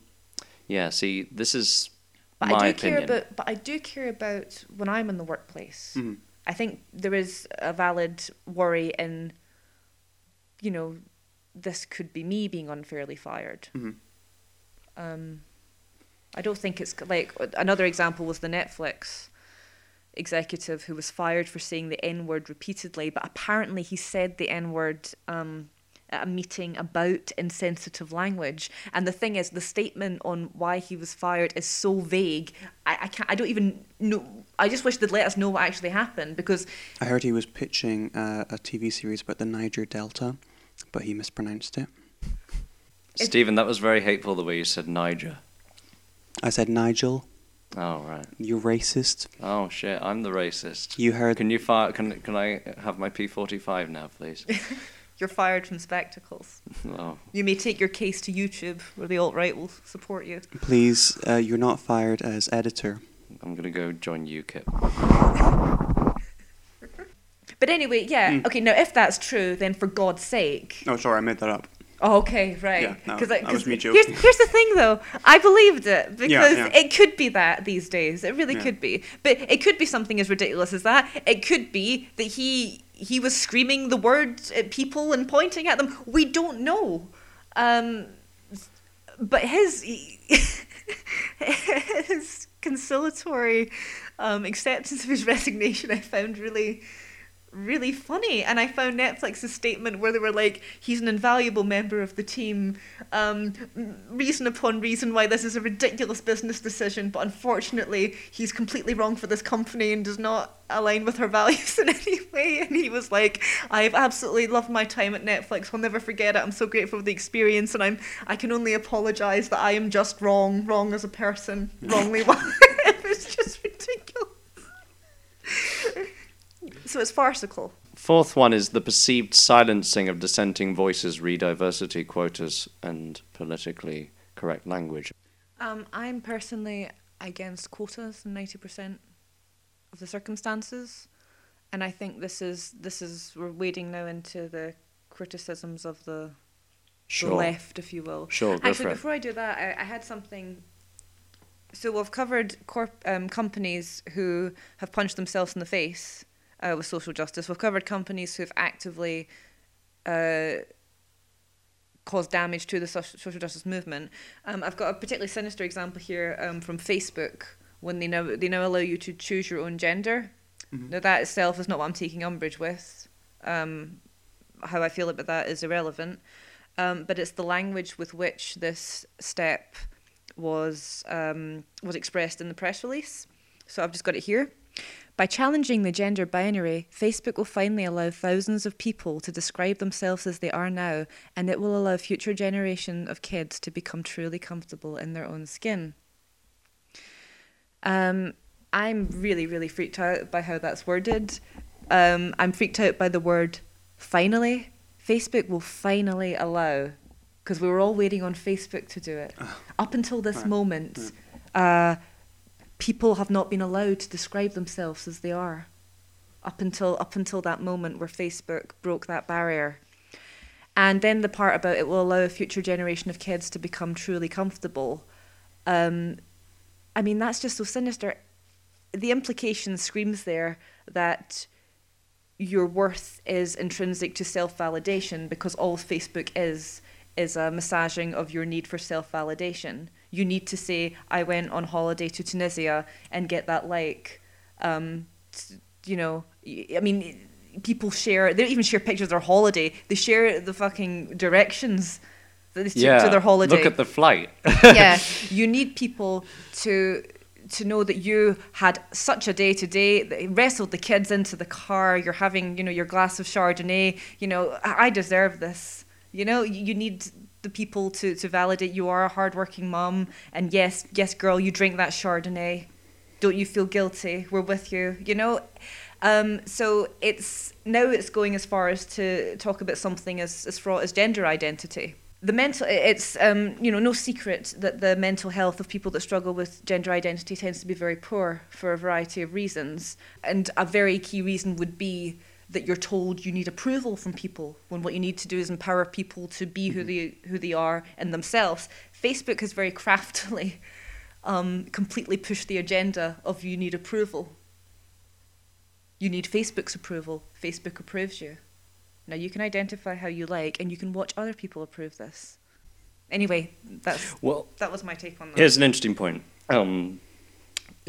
Yeah, see, this is my opinion. I do care about when I'm in the workplace. Mm. I think there is a valid worry in, this could be me being unfairly fired. Mm-hmm. I don't think it's like... Another example was the Netflix executive who was fired for saying the N-word repeatedly, but apparently he said the N-word at a meeting about insensitive language. And the thing is, the statement on why he was fired is so vague. I don't even know... I just wish they'd let us know what actually happened, because... I heard he was pitching a TV series about the Niger Delta... but he mispronounced it. Stephen, that was very hateful the way you said Niger. I said Nigel. Oh, right. You're racist. Oh, shit, I'm the racist. You heard... Can I have my P45 now, please? You're fired from Spectacles. Oh. You may take your case to YouTube, where the alt-right will support you. Please, you're not fired as editor. I'm going to go join UKIP. But anyway, yeah. Mm. Okay, now, if that's true, then for God's sake... Oh, sorry, I made that up. Oh, okay, right. Yeah, no, that was me joking. Here's the thing, though. I believed it, because it could be that these days. It really could be. But it could be something as ridiculous as that. It could be that he was screaming the word at people and pointing at them. We don't know. But his conciliatory acceptance of his resignation I found really funny, and I found Netflix's statement where they were like, he's an invaluable member of the team, reason upon reason why this is a ridiculous business decision, but unfortunately he's completely wrong for this company and does not align with her values in any way. And he was like, I've absolutely loved my time at Netflix, I'll never forget it, I'm so grateful for the experience, and I can only apologise that I am just wrong as a person, wrongly wise. It was just ridiculous. So it's farcical. Fourth one is the perceived silencing of dissenting voices, diversity quotas, and politically correct language. I'm personally against quotas in 90% of the circumstances, and I think this is we're wading now into the criticisms of the left, if you will. Sure. Actually, before I do that, I had something. So we've covered companies who have punched themselves in the face. With social justice. We've covered companies who've actively caused damage to the social justice movement. I've got a particularly sinister example here from Facebook, when they now allow you to choose your own gender. Mm-hmm. Now, that itself is not what I'm taking umbrage with. How I feel about that is irrelevant. But it's the language with which this step was expressed in the press release. So I've just got it here. By challenging the gender binary, Facebook will finally allow thousands of people to describe themselves as they are now, and it will allow future generations of kids to become truly comfortable in their own skin. I'm really, really freaked out by how that's worded. I'm freaked out by the word finally. Facebook will finally allow, because we were all waiting on Facebook to do it. Up until this moment, people have not been allowed to describe themselves as they are, up until that moment where Facebook broke that barrier. And then the part about it will allow a future generation of kids to become truly comfortable. I mean, that's just so sinister. The implication screams there that your worth is intrinsic to self-validation, because all Facebook is a massaging of your need for self-validation. You need to say, I went on holiday to Tunisia, and get that like. I mean, people share, they don't even share pictures of their holiday. They share the fucking directions that they took to their holiday. Look at the flight. Yeah, you need people to know that you had such a day today, that wrestled the kids into the car, you're having, your glass of Chardonnay, I deserve this. You need the people to validate you are a hardworking mum, and yes, girl, you drink that Chardonnay. Don't you feel guilty? We're with you, So it's going as far as to talk about something as fraught as gender identity. No secret that the mental health of people that struggle with gender identity tends to be very poor for a variety of reasons. And a very key reason would be that you're told you need approval from people, when what you need to do is empower people to be who they are in themselves. Facebook has very craftily completely pushed the agenda of you need approval. You need Facebook's approval. Facebook approves you. Now you can identify how you like, and you can watch other people approve this. Anyway, that was my take on that. Here's an interesting point. If I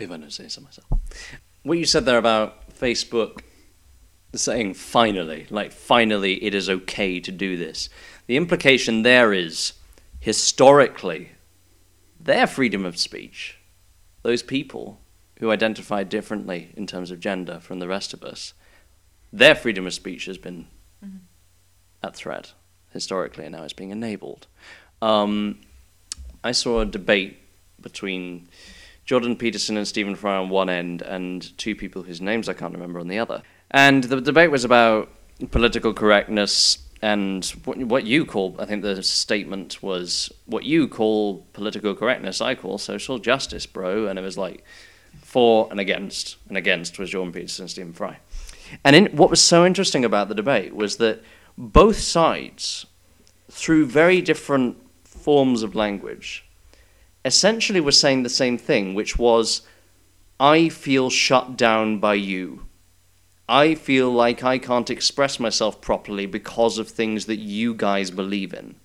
don't say so myself. What you said there about Facebook saying finally, it is okay to do this. The implication there is, historically, their freedom of speech, those people who identify differently in terms of gender from the rest of us, their freedom of speech has been at threat historically, and now it's being enabled. I saw a debate between Jordan Peterson and Stephen Fry on one end and two people whose names I can't remember on the other. And the debate was about political correctness and what you call, I think the statement was, what you call political correctness, I call social justice, bro. And it was like for and against. And against was Jordan Peterson and Stephen Fry. And what was so interesting about the debate was that both sides, through very different forms of language, essentially were saying the same thing, which was, I feel shut down by you. I feel like I can't express myself properly because of things that you guys believe in.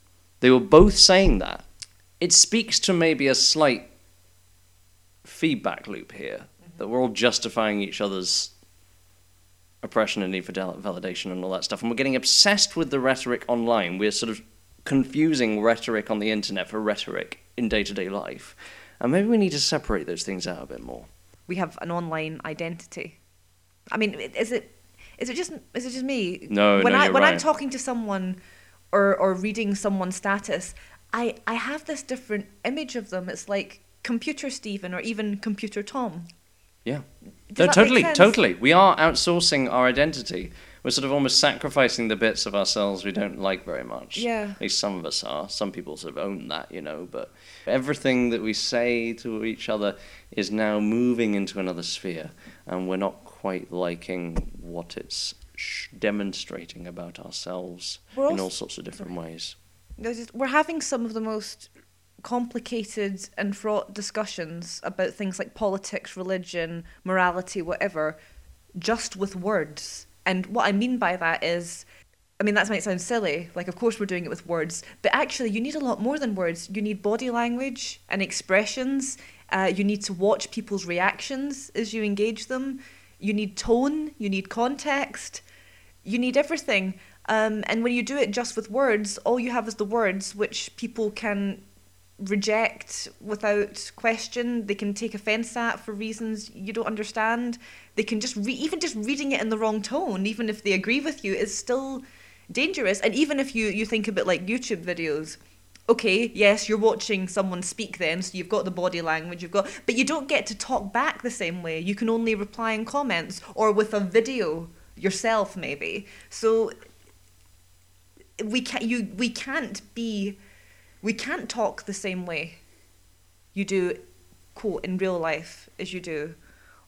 They were both saying that. It speaks to maybe a slight feedback loop here, that we're all justifying each other's oppression and need for validation and all that stuff. And we're getting obsessed with the rhetoric online. We're sort of confusing rhetoric on the internet for rhetoric in day-to-day life. And maybe we need to separate those things out a bit more. We have an online identity. I mean, is it just me? No, when I'm talking to someone or reading someone's status, I have this different image of them. It's like Computer Stephen or even Computer Tom. Yeah. No, totally. We are outsourcing our identity. We're sort of almost sacrificing the bits of ourselves we don't like very much. Yeah. At least some of us are. Some people sort of own that, you know, but everything that we say to each other is now moving into another sphere, and we're not quite liking what it's demonstrating about ourselves in all sorts of different ways. We're having some of the most complicated and fraught discussions about things like politics, religion, morality, whatever, just with words. And what I mean by that is, I mean, that might sound silly, like of course we're doing it with words, but actually you need a lot more than words. You need body language and expressions. You need to watch people's reactions as you engage them. You need tone, you need context, you need everything. And when you do it just with words, all you have is the words, which people can reject without question. They can take offense at for reasons you don't understand. They can just even just reading it in the wrong tone, even if they agree with you, is still dangerous. And even if you think about like YouTube videos, okay, yes, you're watching someone speak then, so you've got the body language, but you don't get to talk back the same way. You can only reply in comments or with a video yourself, maybe. So we can't talk the same way you do, quote, in real life as you do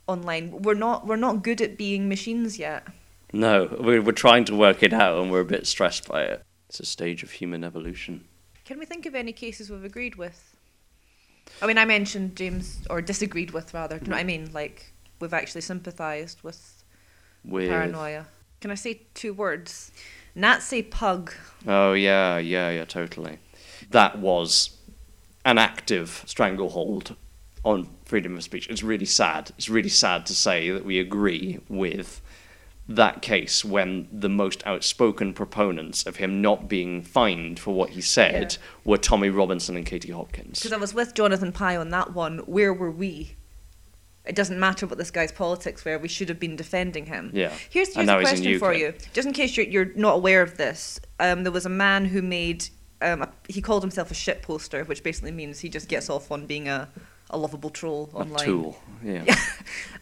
online. We're not good at being machines yet. No, we're trying to work it out and we're a bit stressed by it. It's a stage of human evolution. Can we think of any cases we've agreed with? I mean, I mentioned James, or disagreed with rather, do you know what I mean? Like, we've actually sympathised with paranoia. Can I say two words? Nazi pug. Oh, yeah, totally. That was an active stranglehold on freedom of speech. It's really sad. It's really sad to say that we agree with that case when the most outspoken proponents of him not being fined for what he said were Tommy Robinson and Katie Hopkins. Because I was with Jonathan Pye on that one. Where were we? It doesn't matter what this guy's politics were. We should have been defending him. Yeah. Here's a question for you. Just in case you're not aware of this, there was a man who made... he called himself a shit poster, which basically means he just gets off on being a lovable troll online. A tool, yeah.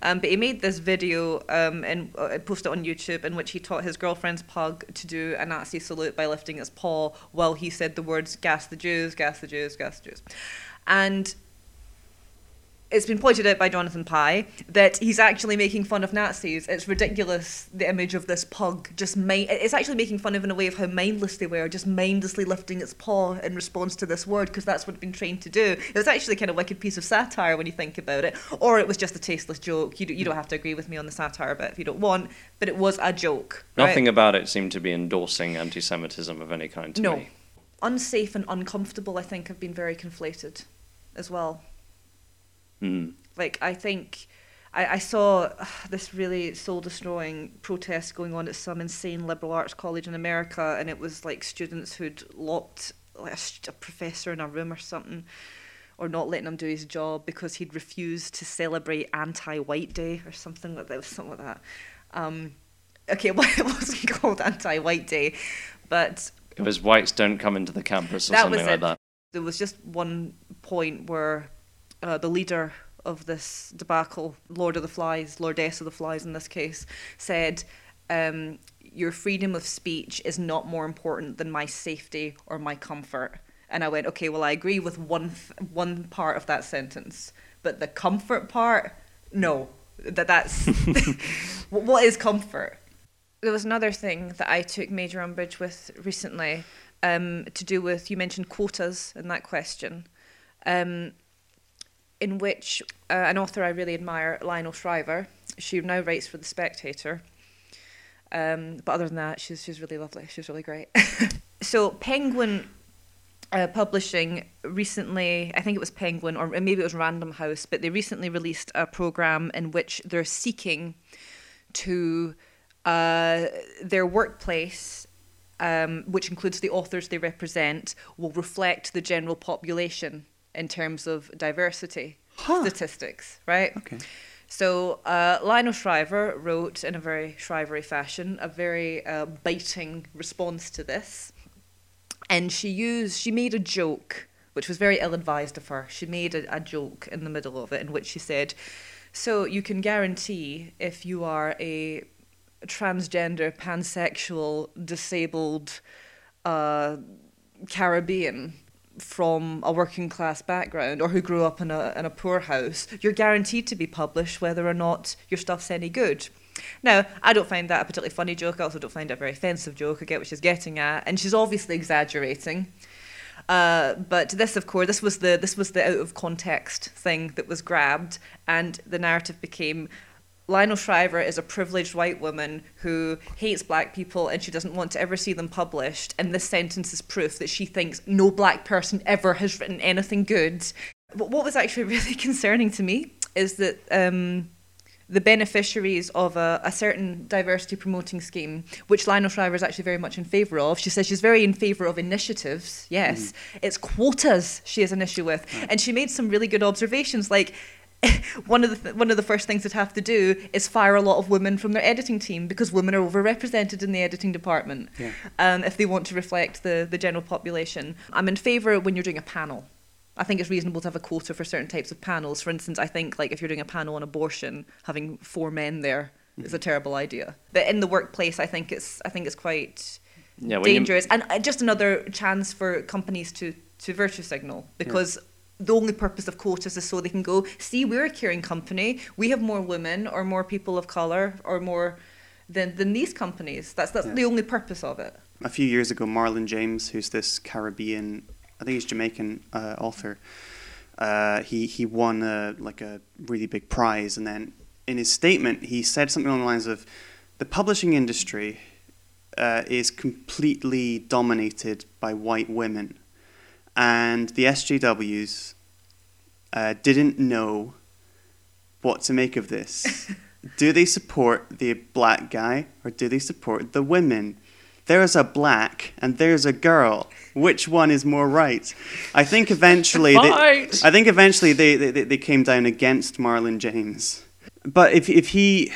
But he made this video and posted it on YouTube in which he taught his girlfriend's pug to do a Nazi salute by lifting its paw while he said the words, gas the Jews, gas the Jews, gas the Jews. And it's been pointed out by Jonathan Pye that he's actually making fun of Nazis. It's ridiculous, the image of this pug. It's actually making fun of, in a way, of how mindless they were, just mindlessly lifting its paw in response to this word, because that's what it's been trained to do. It was actually kind of like a piece of satire when you think about it, or it was just a tasteless joke. You don't have to agree with me on the satire bit if you don't want, but it was a joke. Nothing about it seemed to be endorsing anti-Semitism of any kind to me. Unsafe and uncomfortable, I think, have been very conflated as well. Mm. Like, I think I saw this really soul-destroying protest going on at some insane liberal arts college in America, and it was like students who'd locked like a professor in a room or something, or not letting him do his job because he'd refused to celebrate Anti-White Day or something like that. It was something like that. It wasn't called Anti-White Day, but... It was whites don't come into the campus or something like that. There was just one point where... the leader of this debacle, Lord of the Flies, Lordess of the Flies in this case, said, your freedom of speech is not more important than my safety or my comfort. And I went, okay, well, I agree with one part of that sentence, but the comfort part, no. That's what is comfort? There was another thing that I took major umbrage with recently, to do with, you mentioned quotas in that question, in which an author I really admire, Lionel Shriver, she now writes for The Spectator, but other than that, she's really lovely, she's really great. So Penguin Publishing recently, I think it was Penguin or maybe it was Random House, but they recently released a program in which they're seeking to their workplace, which includes the authors they represent, will reflect the general population in terms of diversity statistics, right? Okay. So Lionel Shriver wrote, in a very Shrivery fashion, a very biting response to this. And she made a joke, which was very ill-advised of her. She made a joke in the middle of it in which she said, so you can guarantee if you are a transgender, pansexual, disabled Caribbean from a working-class background or who grew up in a poor house, you're guaranteed to be published whether or not your stuff's any good. Now, I don't find that a particularly funny joke. I also don't find it a very offensive joke. I get what she's getting at, and she's obviously exaggerating. But this, of course, this was the out of context thing that was grabbed, and the narrative became Lionel Shriver is a privileged white woman who hates black people and she doesn't want to ever see them published, and this sentence is proof that she thinks no black person ever has written anything good. But what was actually really concerning to me is that the beneficiaries of a certain diversity promoting scheme, which Lionel Shriver is actually very much in favour of. She says she's very in favour of initiatives, yes. Mm. It's quotas she has an issue with. Right. And she made some really good observations, like one of the first things they'd have to do is fire a lot of women from their editing team because women are overrepresented in the editing department if they want to reflect the general population. I'm in favour when you're doing a panel. I think it's reasonable to have a quota for certain types of panels. For instance, I think like if you're doing a panel on abortion, having 4 men there is a terrible idea. But in the workplace, I think it's quite dangerous. And just another chance for companies to virtue signal, because the only purpose of quotas is so they can go, see, we're a caring company. We have more women or more people of colour or more than these companies. That's the only purpose of it. A few years ago, Marlon James, who's this Caribbean, I think he's Jamaican author. He won a really big prize, and then in his statement he said something along the lines of, "The publishing industry is completely dominated by white women, and the SJWs didn't know what to make of this. Do they support the black guy or do they support the women? There's a black and there's a girl. Which one is more right?" I think eventually they came down against Marlon James. But if he,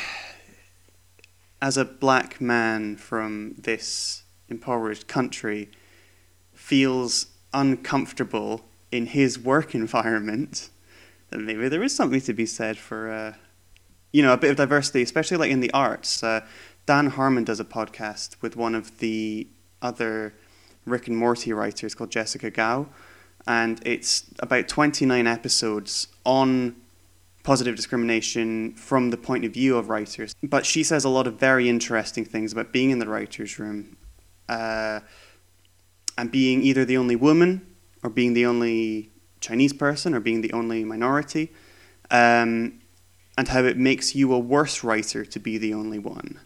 as a black man from this impoverished country, feels uncomfortable in his work environment, then maybe there is something to be said for a bit of diversity, especially like in the arts. Dan Harmon does a podcast with one of the other Rick and Morty writers called Jessica Gao, and it's about 29 episodes on positive discrimination from the point of view of writers. But she says a lot of very interesting things about being in the writer's room and being either the only woman or being the only Chinese person or being the only minority, and how it makes you a worse writer to be the only one,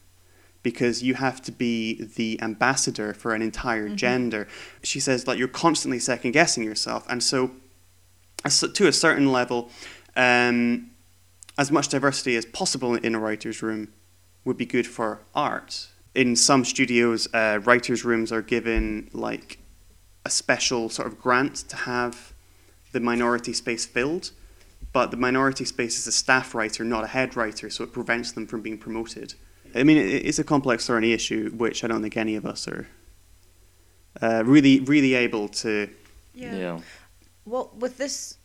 because you have to be the ambassador for an entire gender. She says, like, you're constantly second-guessing yourself. And so, to a certain level, as much diversity as possible in a writer's room would be good for art. In some studios, writers' rooms are given, like, a special sort of grant to have the minority space filled, but the minority space is a staff writer, not a head writer, so it prevents them from being promoted. I mean, it's a complex learning issue, which I don't think any of us are really able to... Yeah. Well, with this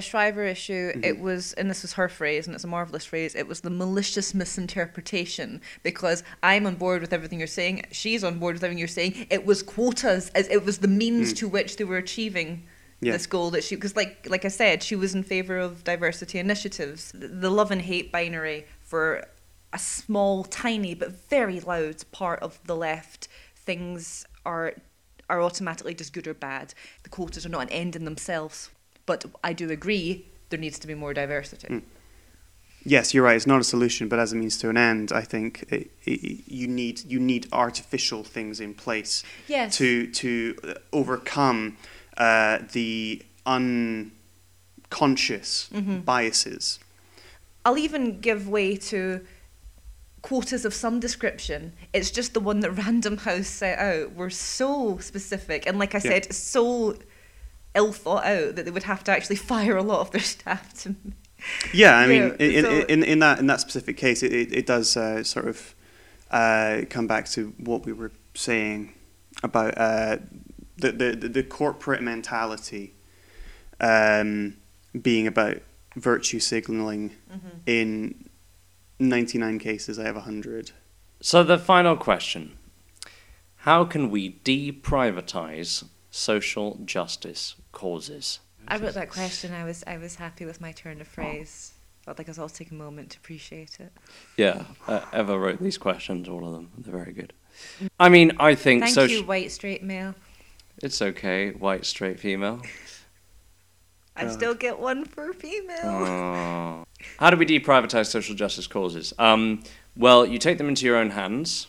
Shriver issue, mm-hmm. it was, and this was her phrase, and it's a marvelous phrase, it was the malicious misinterpretation, because I'm on board with everything you're saying, she's on board with everything you're saying, it was quotas, as it was the means to which they were achieving this goal that she, because like I said, she was in favour of diversity initiatives. The love and hate binary for a small, tiny, but very loud part of the left, things are automatically just good or bad. The quotas are not an end in themselves. But I do agree there needs to be more diversity. Mm. Yes, you're right. It's not a solution, but as a means to an end, I think you need artificial things in place to overcome the unconscious biases. I'll even give way to quotas of some description. It's just the one that Random House set out were so specific and, like I said, so ill thought out that they would have to actually fire a lot of their staff to. Yeah, I mean, in that specific case, it does sort of come back to what we were saying about the corporate mentality being about virtue signaling. In 99 cases, I have 100. So the final question: how can we deprivatize social justice causes? I wrote that question. I was happy with my turn of phrase. I think us all take a moment to appreciate it. Yeah, Eva wrote these questions, all of them. They're very good. I mean, I think... Thank you, white, straight male. It's okay, white, straight female. I still get one for female. Oh. How do we deprivatize social justice causes? Well, you take them into your own hands.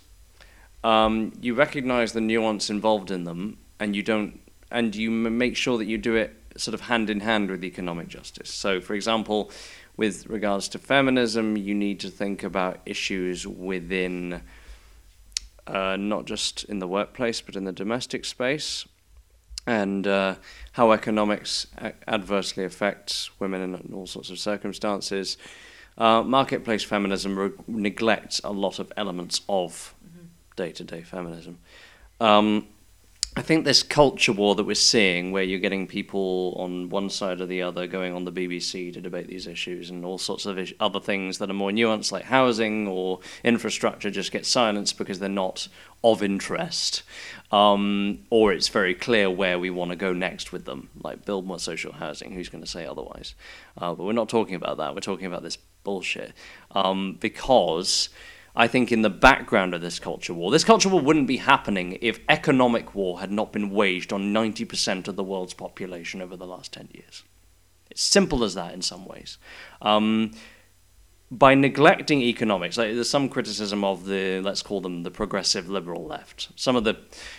You recognize the nuance involved in them, and you make sure that you do it sort of hand in hand with economic justice. So, for example, with regards to feminism, you need to think about issues within, not just in the workplace, but in the domestic space, and how economics adversely affects women in all sorts of circumstances. Marketplace feminism neglects a lot of elements of day-to-day feminism. I think this culture war that we're seeing, where you're getting people on one side or the other going on the BBC to debate these issues and all sorts of other things that are more nuanced, like housing or infrastructure, just get silenced because they're not of interest, or it's very clear where we want to go next with them, like build more social housing. Who's going to say otherwise? But we're not talking about that. We're talking about this bullshit, because... I think in the background of this culture war wouldn't be happening if economic war had not been waged on 90% of the world's population over the last 10 years. It's simple as that in some ways. By neglecting economics, there's some criticism of the, let's call them the progressive liberal left. Some of the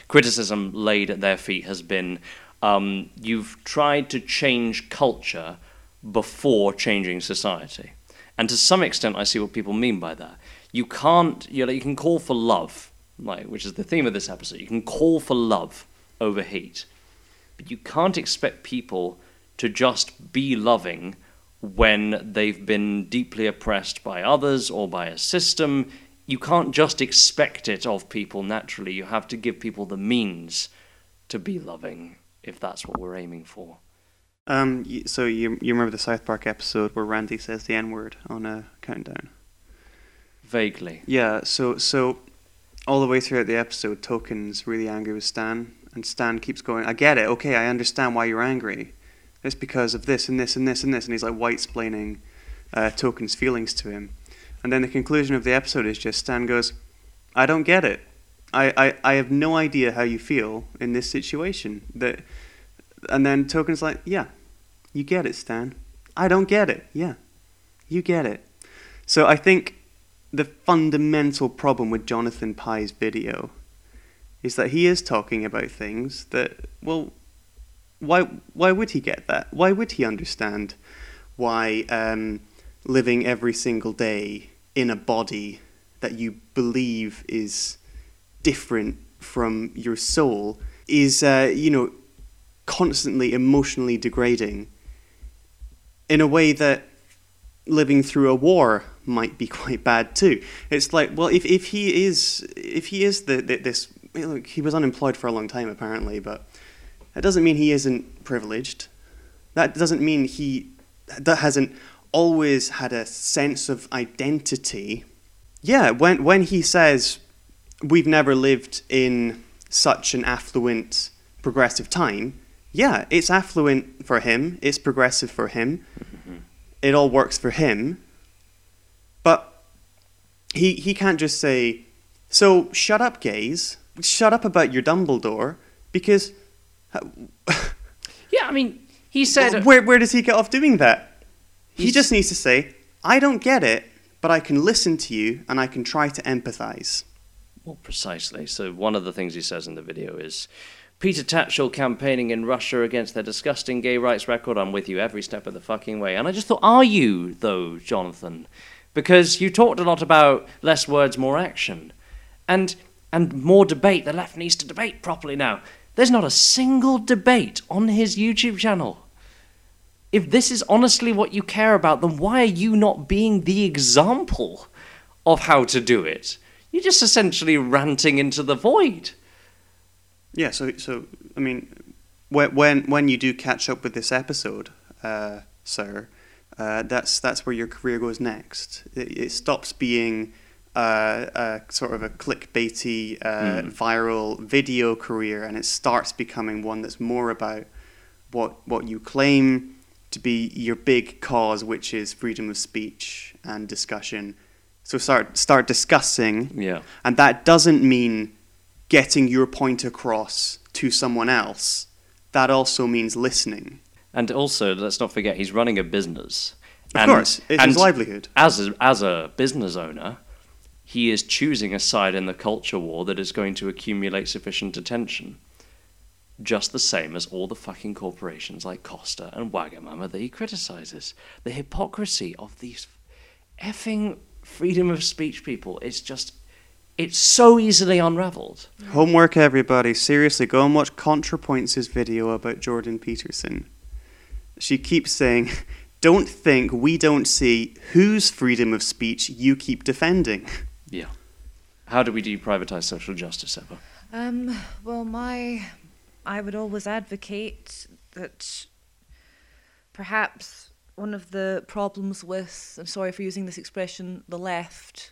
criticism laid at their feet has been, you've tried to change culture before changing society. And to some extent, I see what people mean by that. You can't, you can call for love, which is the theme of this episode. You can call for love over hate, but you can't expect people to just be loving when they've been deeply oppressed by others or by a system. You can't just expect it of people naturally. You have to give people the means to be loving, if that's what we're aiming for. So you remember the South Park episode where Randy says the N-word on a countdown? Vaguely. Yeah, so all the way throughout the episode, Token's really angry with Stan, and Stan keeps going, I get it, okay, I understand why you're angry. It's because of this and this and this and this, and he's white-splaining Token's feelings to him. And then the conclusion of the episode is just Stan goes, I don't get it. I have no idea how you feel in this situation. And then Token's yeah, you get it, Stan. I don't get it. Yeah, you get it. So I think... the fundamental problem with Jonathan Pye's video is that he is talking about things that, why would he get that? Why would he understand why living every single day in a body that you believe is different from your soul is, constantly emotionally degrading in a way that living through a war might be quite bad too. It's if he is he was unemployed for a long time apparently, but that doesn't mean he isn't privileged. That doesn't mean that hasn't always had a sense of identity. Yeah, when he says, we've never lived in such an affluent, progressive time, yeah, it's affluent for him, it's progressive for him, mm-hmm. It all works for him, but he can't just say, so shut up, gays, shut up about your Dumbledore, because... yeah, I mean, he said... Where does he get off doing that? He just needs to say, I don't get it, but I can listen to you and I can try to empathise. Well, precisely. So one of the things he says in the video is, Peter Tatchell campaigning in Russia against their disgusting gay rights record. I'm with you every step of the fucking way. And I just thought, are you, though, Jonathan? Because you talked a lot about less words, more action. And more debate. The left needs to debate properly now. There's not a single debate on his YouTube channel. If this is honestly what you care about, then why are you not being the example of how to do it? You're just essentially ranting into the void. Yeah, so I mean, when you do catch up with this episode, sir, that's where your career goes next. It stops being sort of a clickbaity, viral video career, and it starts becoming one that's more about what you claim to be your big cause, which is freedom of speech and discussion. So start discussing, yeah. And that doesn't mean getting your point across to someone else. That also means listening. And also, let's not forget, he's running a business. Of course, it's his livelihood. As a business owner, he is choosing a side in the culture war that is going to accumulate sufficient attention. Just the same as all the fucking corporations like Costa and Wagamama that he criticises. The hypocrisy of these effing freedom of speech people is just... it's so easily unravelled. Homework, everybody. Seriously, go and watch ContraPoints' video about Jordan Peterson. She keeps saying, don't think we don't see whose freedom of speech you keep defending. Yeah. How do we deprivatise social justice ever? I would always advocate that perhaps one of the problems with, I'm sorry for using this expression, the left,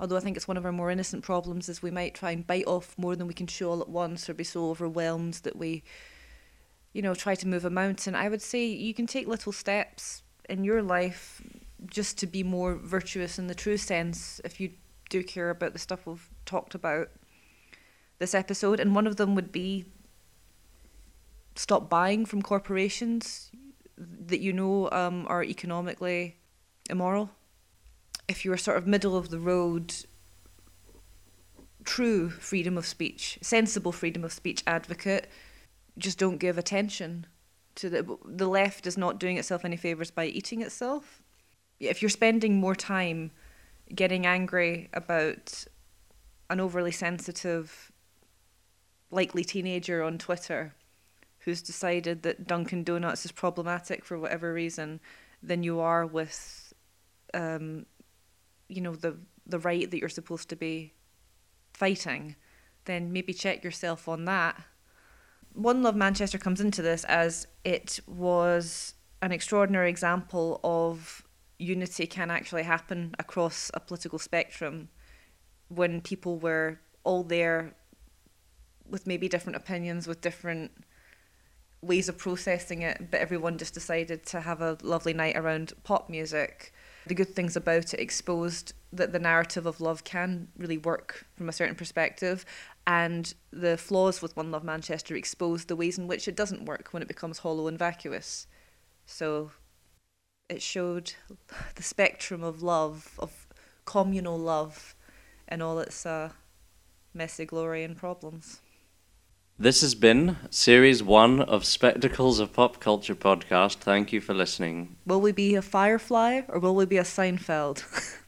although I think it's one of our more innocent problems, is we might try and bite off more than we can chew all at once, or be so overwhelmed that we, try to move a mountain. I would say you can take little steps in your life just to be more virtuous in the true sense, if you do care about the stuff we've talked about this episode. And one of them would be stop buying from corporations that are economically immoral. If you're sort of middle of the road, true freedom of speech, sensible freedom of speech advocate, just don't give attention to the left is not doing itself any favours by eating itself. If you're spending more time getting angry about an overly sensitive, likely teenager on Twitter who's decided that Dunkin' Donuts is problematic for whatever reason, than you are with... the right that you're supposed to be fighting, then maybe check yourself on that. One Love Manchester comes into this as it was an extraordinary example of unity can actually happen across a political spectrum when people were all there with maybe different opinions, with different ways of processing it, but everyone just decided to have a lovely night around pop music. The good things about it exposed that the narrative of love can really work from a certain perspective, and the flaws with One Love Manchester exposed the ways in which it doesn't work when it becomes hollow and vacuous. So it showed the spectrum of love, of communal love, and all its messy glory and problems. This has been Series 1 of Spectacles of Pop Culture podcast. Thank you for listening. Will we be a Firefly or will we be a Seinfeld?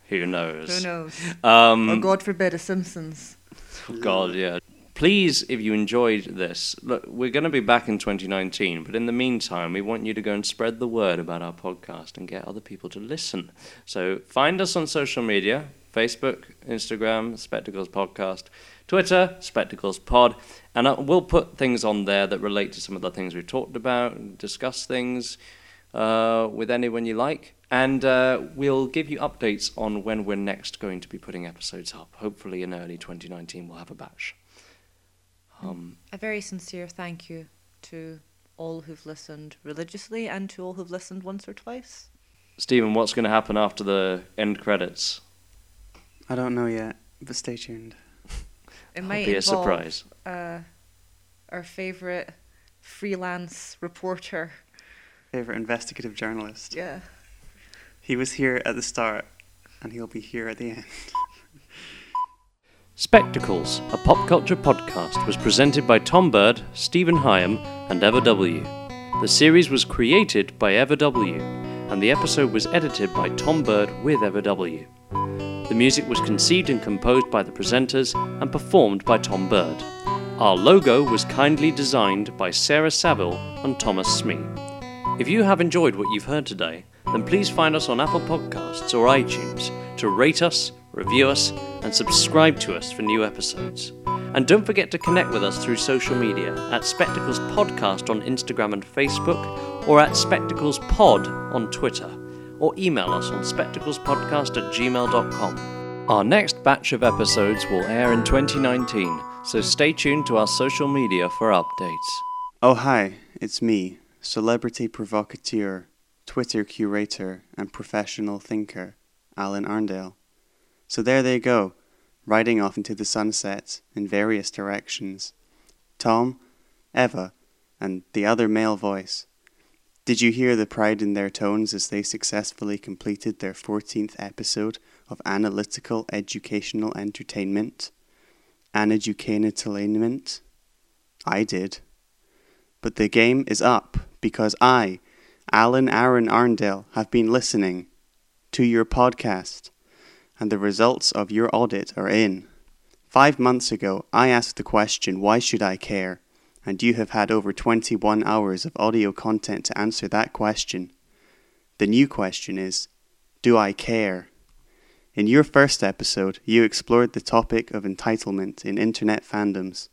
Who knows? Or God forbid, a Simpsons. Oh God, yeah. Please, if you enjoyed this, look, we're going to be back in 2019, but in the meantime, we want you to go and spread the word about our podcast and get other people to listen. So find us on social media, Facebook, Instagram, Spectacles Podcast, Twitter, Spectacles Pod, and we'll put things on there that relate to some of the things we've talked about, and discuss things with anyone you like, and we'll give you updates on when we're next going to be putting episodes up. Hopefully in early 2019 we'll have a batch. A very sincere thank you to all who've listened religiously and to all who've listened once or twice. Stephen, what's going to happen after the end credits? I don't know yet, but stay tuned. It might be a surprise. Our favourite freelance reporter. Favourite investigative journalist. Yeah. He was here at the start, and he'll be here at the end. Spectacles, a pop culture podcast, was presented by Tom Bird, Stephen Hyam, and Ever W. The series was created by Ever W, and the episode was edited by Tom Bird with Ever W. The music was conceived and composed by the presenters and performed by Tom Bird. Our logo was kindly designed by Sarah Saville and Thomas Smee. If you have enjoyed what you've heard today, then please find us on Apple Podcasts or iTunes to rate us, review us, and subscribe to us for new episodes. And don't forget to connect with us through social media at Spectacles Podcast on Instagram and Facebook, or at Spectacles Pod on Twitter, or email us on spectaclespodcast@gmail.com. Our next batch of episodes will air in 2019, so stay tuned to our social media for updates. Oh hi, it's me, celebrity provocateur, Twitter curator, and professional thinker, Alan Arndale. So there they go, riding off into the sunset in various directions. Tom, Eva, and the other male voice. Did you hear the pride in their tones as they successfully completed their 14th episode of analytical educational entertainment? Anaducanatainment? I did. But the game is up, because I, Alan Aaron Arndale, have been listening to your podcast, and the results of your audit are in. 5 months ago, I asked the question, why should I care? And you have had over 21 hours of audio content to answer that question. The new question is, do I care? In your first episode, you explored the topic of entitlement in internet fandoms.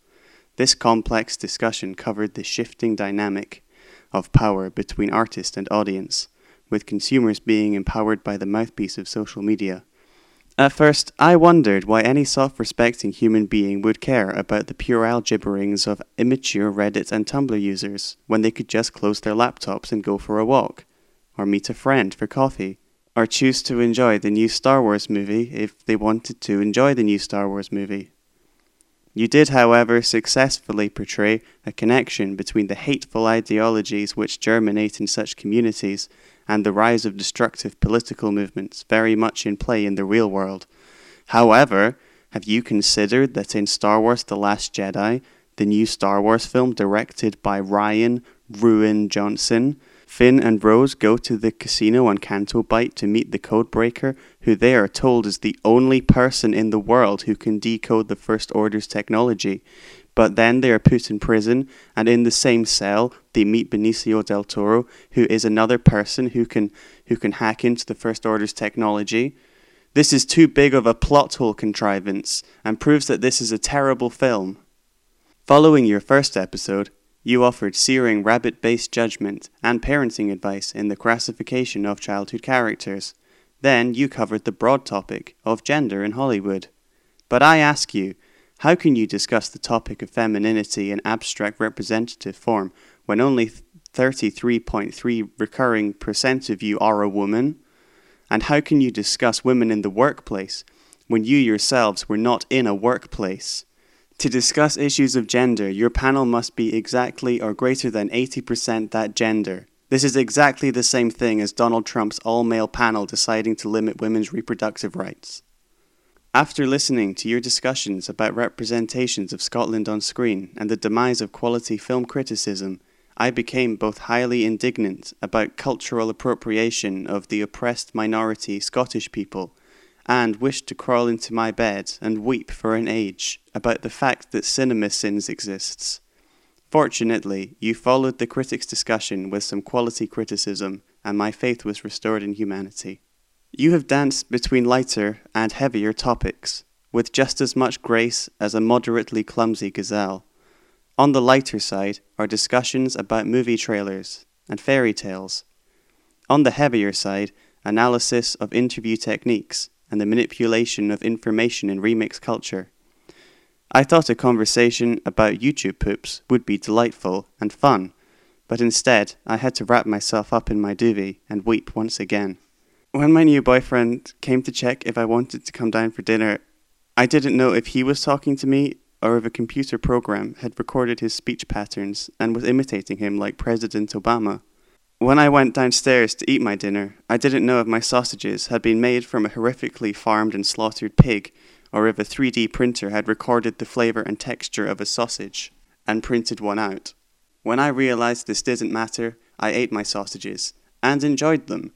This complex discussion covered the shifting dynamic of power between artist and audience, with consumers being empowered by the mouthpiece of social media. At first, I wondered why any self-respecting human being would care about the puerile gibberings of immature Reddit and Tumblr users when they could just close their laptops and go for a walk, or meet a friend for coffee, or choose to enjoy the new Star Wars movie if they wanted to enjoy the new Star Wars movie. You did, however, successfully portray a connection between the hateful ideologies which germinate in such communities and the rise of destructive political movements very much in play in the real world. However, have you considered that in Star Wars The Last Jedi, the new Star Wars film directed by Ryan Ruin Johnson, Finn and Rose go to the casino on Canto Bight to meet the Codebreaker, who they are told is the only person in the world who can decode the First Order's technology. But then they are put in prison, and in the same cell they meet Benicio del Toro, who is another person who can hack into the First Order's technology. This is too big of a plot hole contrivance, and proves that this is a terrible film. Following your first episode, you offered searing rabbit-based judgment and parenting advice in the classification of childhood characters. Then you covered the broad topic of gender in Hollywood. But I ask you, how can you discuss the topic of femininity in abstract representative form when only 33.3 recurring % of you are a woman? And how can you discuss women in the workplace when you yourselves were not in a workplace? To discuss issues of gender, your panel must be exactly or greater than 80% that gender. This is exactly the same thing as Donald Trump's all-male panel deciding to limit women's reproductive rights. After listening to your discussions about representations of Scotland on screen and the demise of quality film criticism, I became both highly indignant about cultural appropriation of the oppressed minority Scottish people and wished to crawl into my bed and weep for an age about the fact that Cinema Sins exists. Fortunately, you followed the critics' discussion with some quality criticism, and my faith was restored in humanity. You have danced between lighter and heavier topics, with just as much grace as a moderately clumsy gazelle. On the lighter side are discussions about movie trailers and fairy tales. On the heavier side, analysis of interview techniques and the manipulation of information in remix culture. I thought a conversation about YouTube poops would be delightful and fun, but instead I had to wrap myself up in my duvet and weep once again. When my new boyfriend came to check if I wanted to come down for dinner, I didn't know if he was talking to me or if a computer program had recorded his speech patterns and was imitating him like President Obama. When I went downstairs to eat my dinner, I didn't know if my sausages had been made from a horrifically farmed and slaughtered pig, or if a 3D printer had recorded the flavour and texture of a sausage and printed one out. When I realised this didn't matter, I ate my sausages and enjoyed them.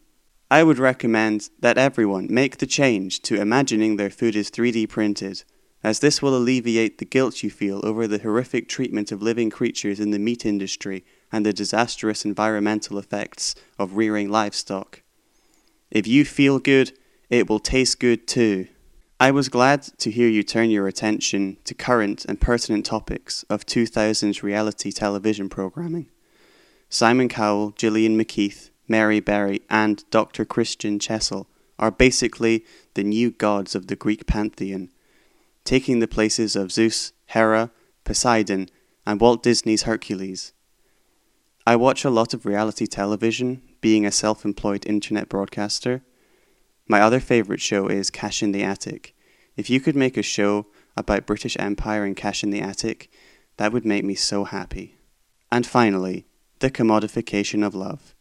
I would recommend that everyone make the change to imagining their food is 3D printed, as this will alleviate the guilt you feel over the horrific treatment of living creatures in the meat industry and the disastrous environmental effects of rearing livestock. If you feel good, it will taste good too. I was glad to hear you turn your attention to current and pertinent topics of 2000s reality television programming. Simon Cowell, Gillian McKeith, Mary Berry and Dr. Christian Chesel are basically the new gods of the Greek pantheon, taking the places of Zeus, Hera, Poseidon and Walt Disney's Hercules. I watch a lot of reality television, being a self-employed internet broadcaster. My other favourite show is Cash in the Attic. If you could make a show about British Empire and Cash in the Attic, that would make me so happy. And finally, the commodification of love.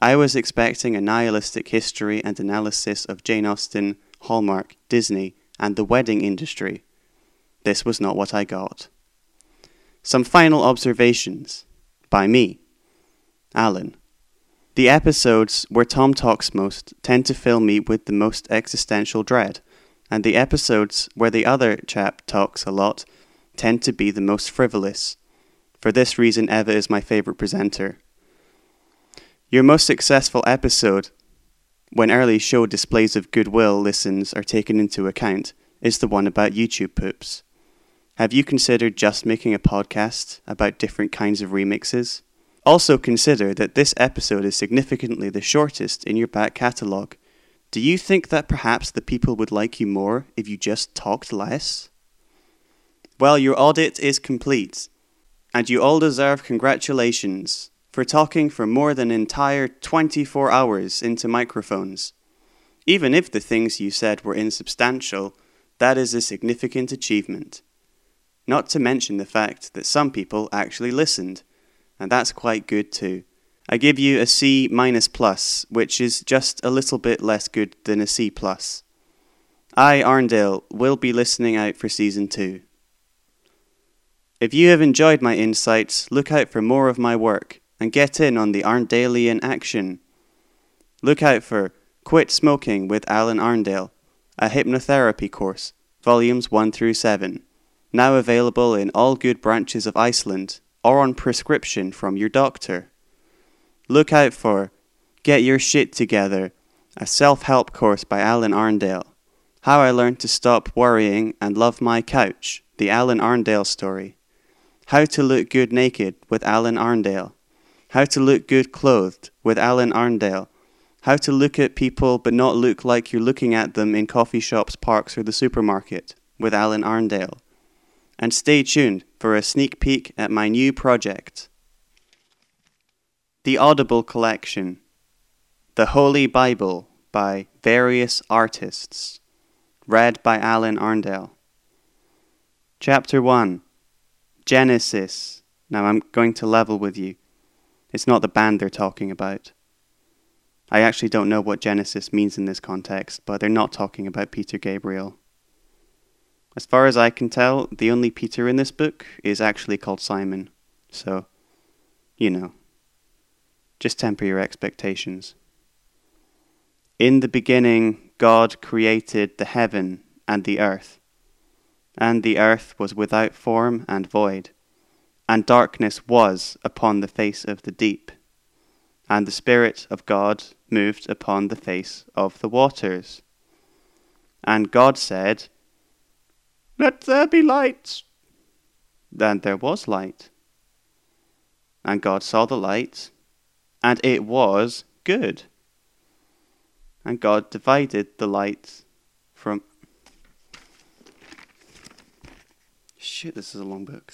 I was expecting a nihilistic history and analysis of Jane Austen, Hallmark, Disney, and the wedding industry. This was not what I got. Some final observations by me, Alan. The episodes where Tom talks most tend to fill me with the most existential dread, and the episodes where the other chap talks a lot tend to be the most frivolous. For this reason, Eva is my favourite presenter. Your most successful episode, when early show displays of goodwill listens are taken into account, is the one about YouTube poops. Have you considered just making a podcast about different kinds of remixes? Also consider that this episode is significantly the shortest in your back catalogue. Do you think that perhaps the people would like you more if you just talked less? Well, your audit is complete, and you all deserve congratulations for talking for more than an entire 24 hours into microphones. Even if the things you said were insubstantial, that is a significant achievement. Not to mention the fact that some people actually listened, and that's quite good too. I give you a C-, which is just a little bit less good than a C+. I, Arndale, will be listening out for Season 2. If you have enjoyed my insights, look out for more of my work, and get in on the Arndalian action. Look out for Quit Smoking with Alan Arndale, a hypnotherapy course, volumes 1-7, now available in all good branches of Iceland, or on prescription from your doctor. Look out for Get Your Shit Together, a self-help course by Alan Arndale. How I Learned to Stop Worrying and Love My Couch, the Alan Arndale story. How to Look Good Naked with Alan Arndale. How to Look Good Clothed with Alan Arndale. How to Look at People but Not Look Like You're Looking at Them in Coffee Shops, Parks or the Supermarket with Alan Arndale. And stay tuned for a sneak peek at my new project. The Audible Collection. The Holy Bible by various artists. Read by Alan Arndale. Chapter 1. Genesis. Now I'm going to level with you. It's not the band they're talking about. I actually don't know what Genesis means in this context, but they're not talking about Peter Gabriel. As far as I can tell, the only Peter in this book is actually called Simon. So, you know, just temper your expectations. In the beginning, God created the heaven and the earth was without form and void, and darkness was upon the face of the deep, and the Spirit of God moved upon the face of the waters. And God said, Let there be light. And there was light. And God saw the light, and it was good. And God divided the light from... Shit, this is a long book.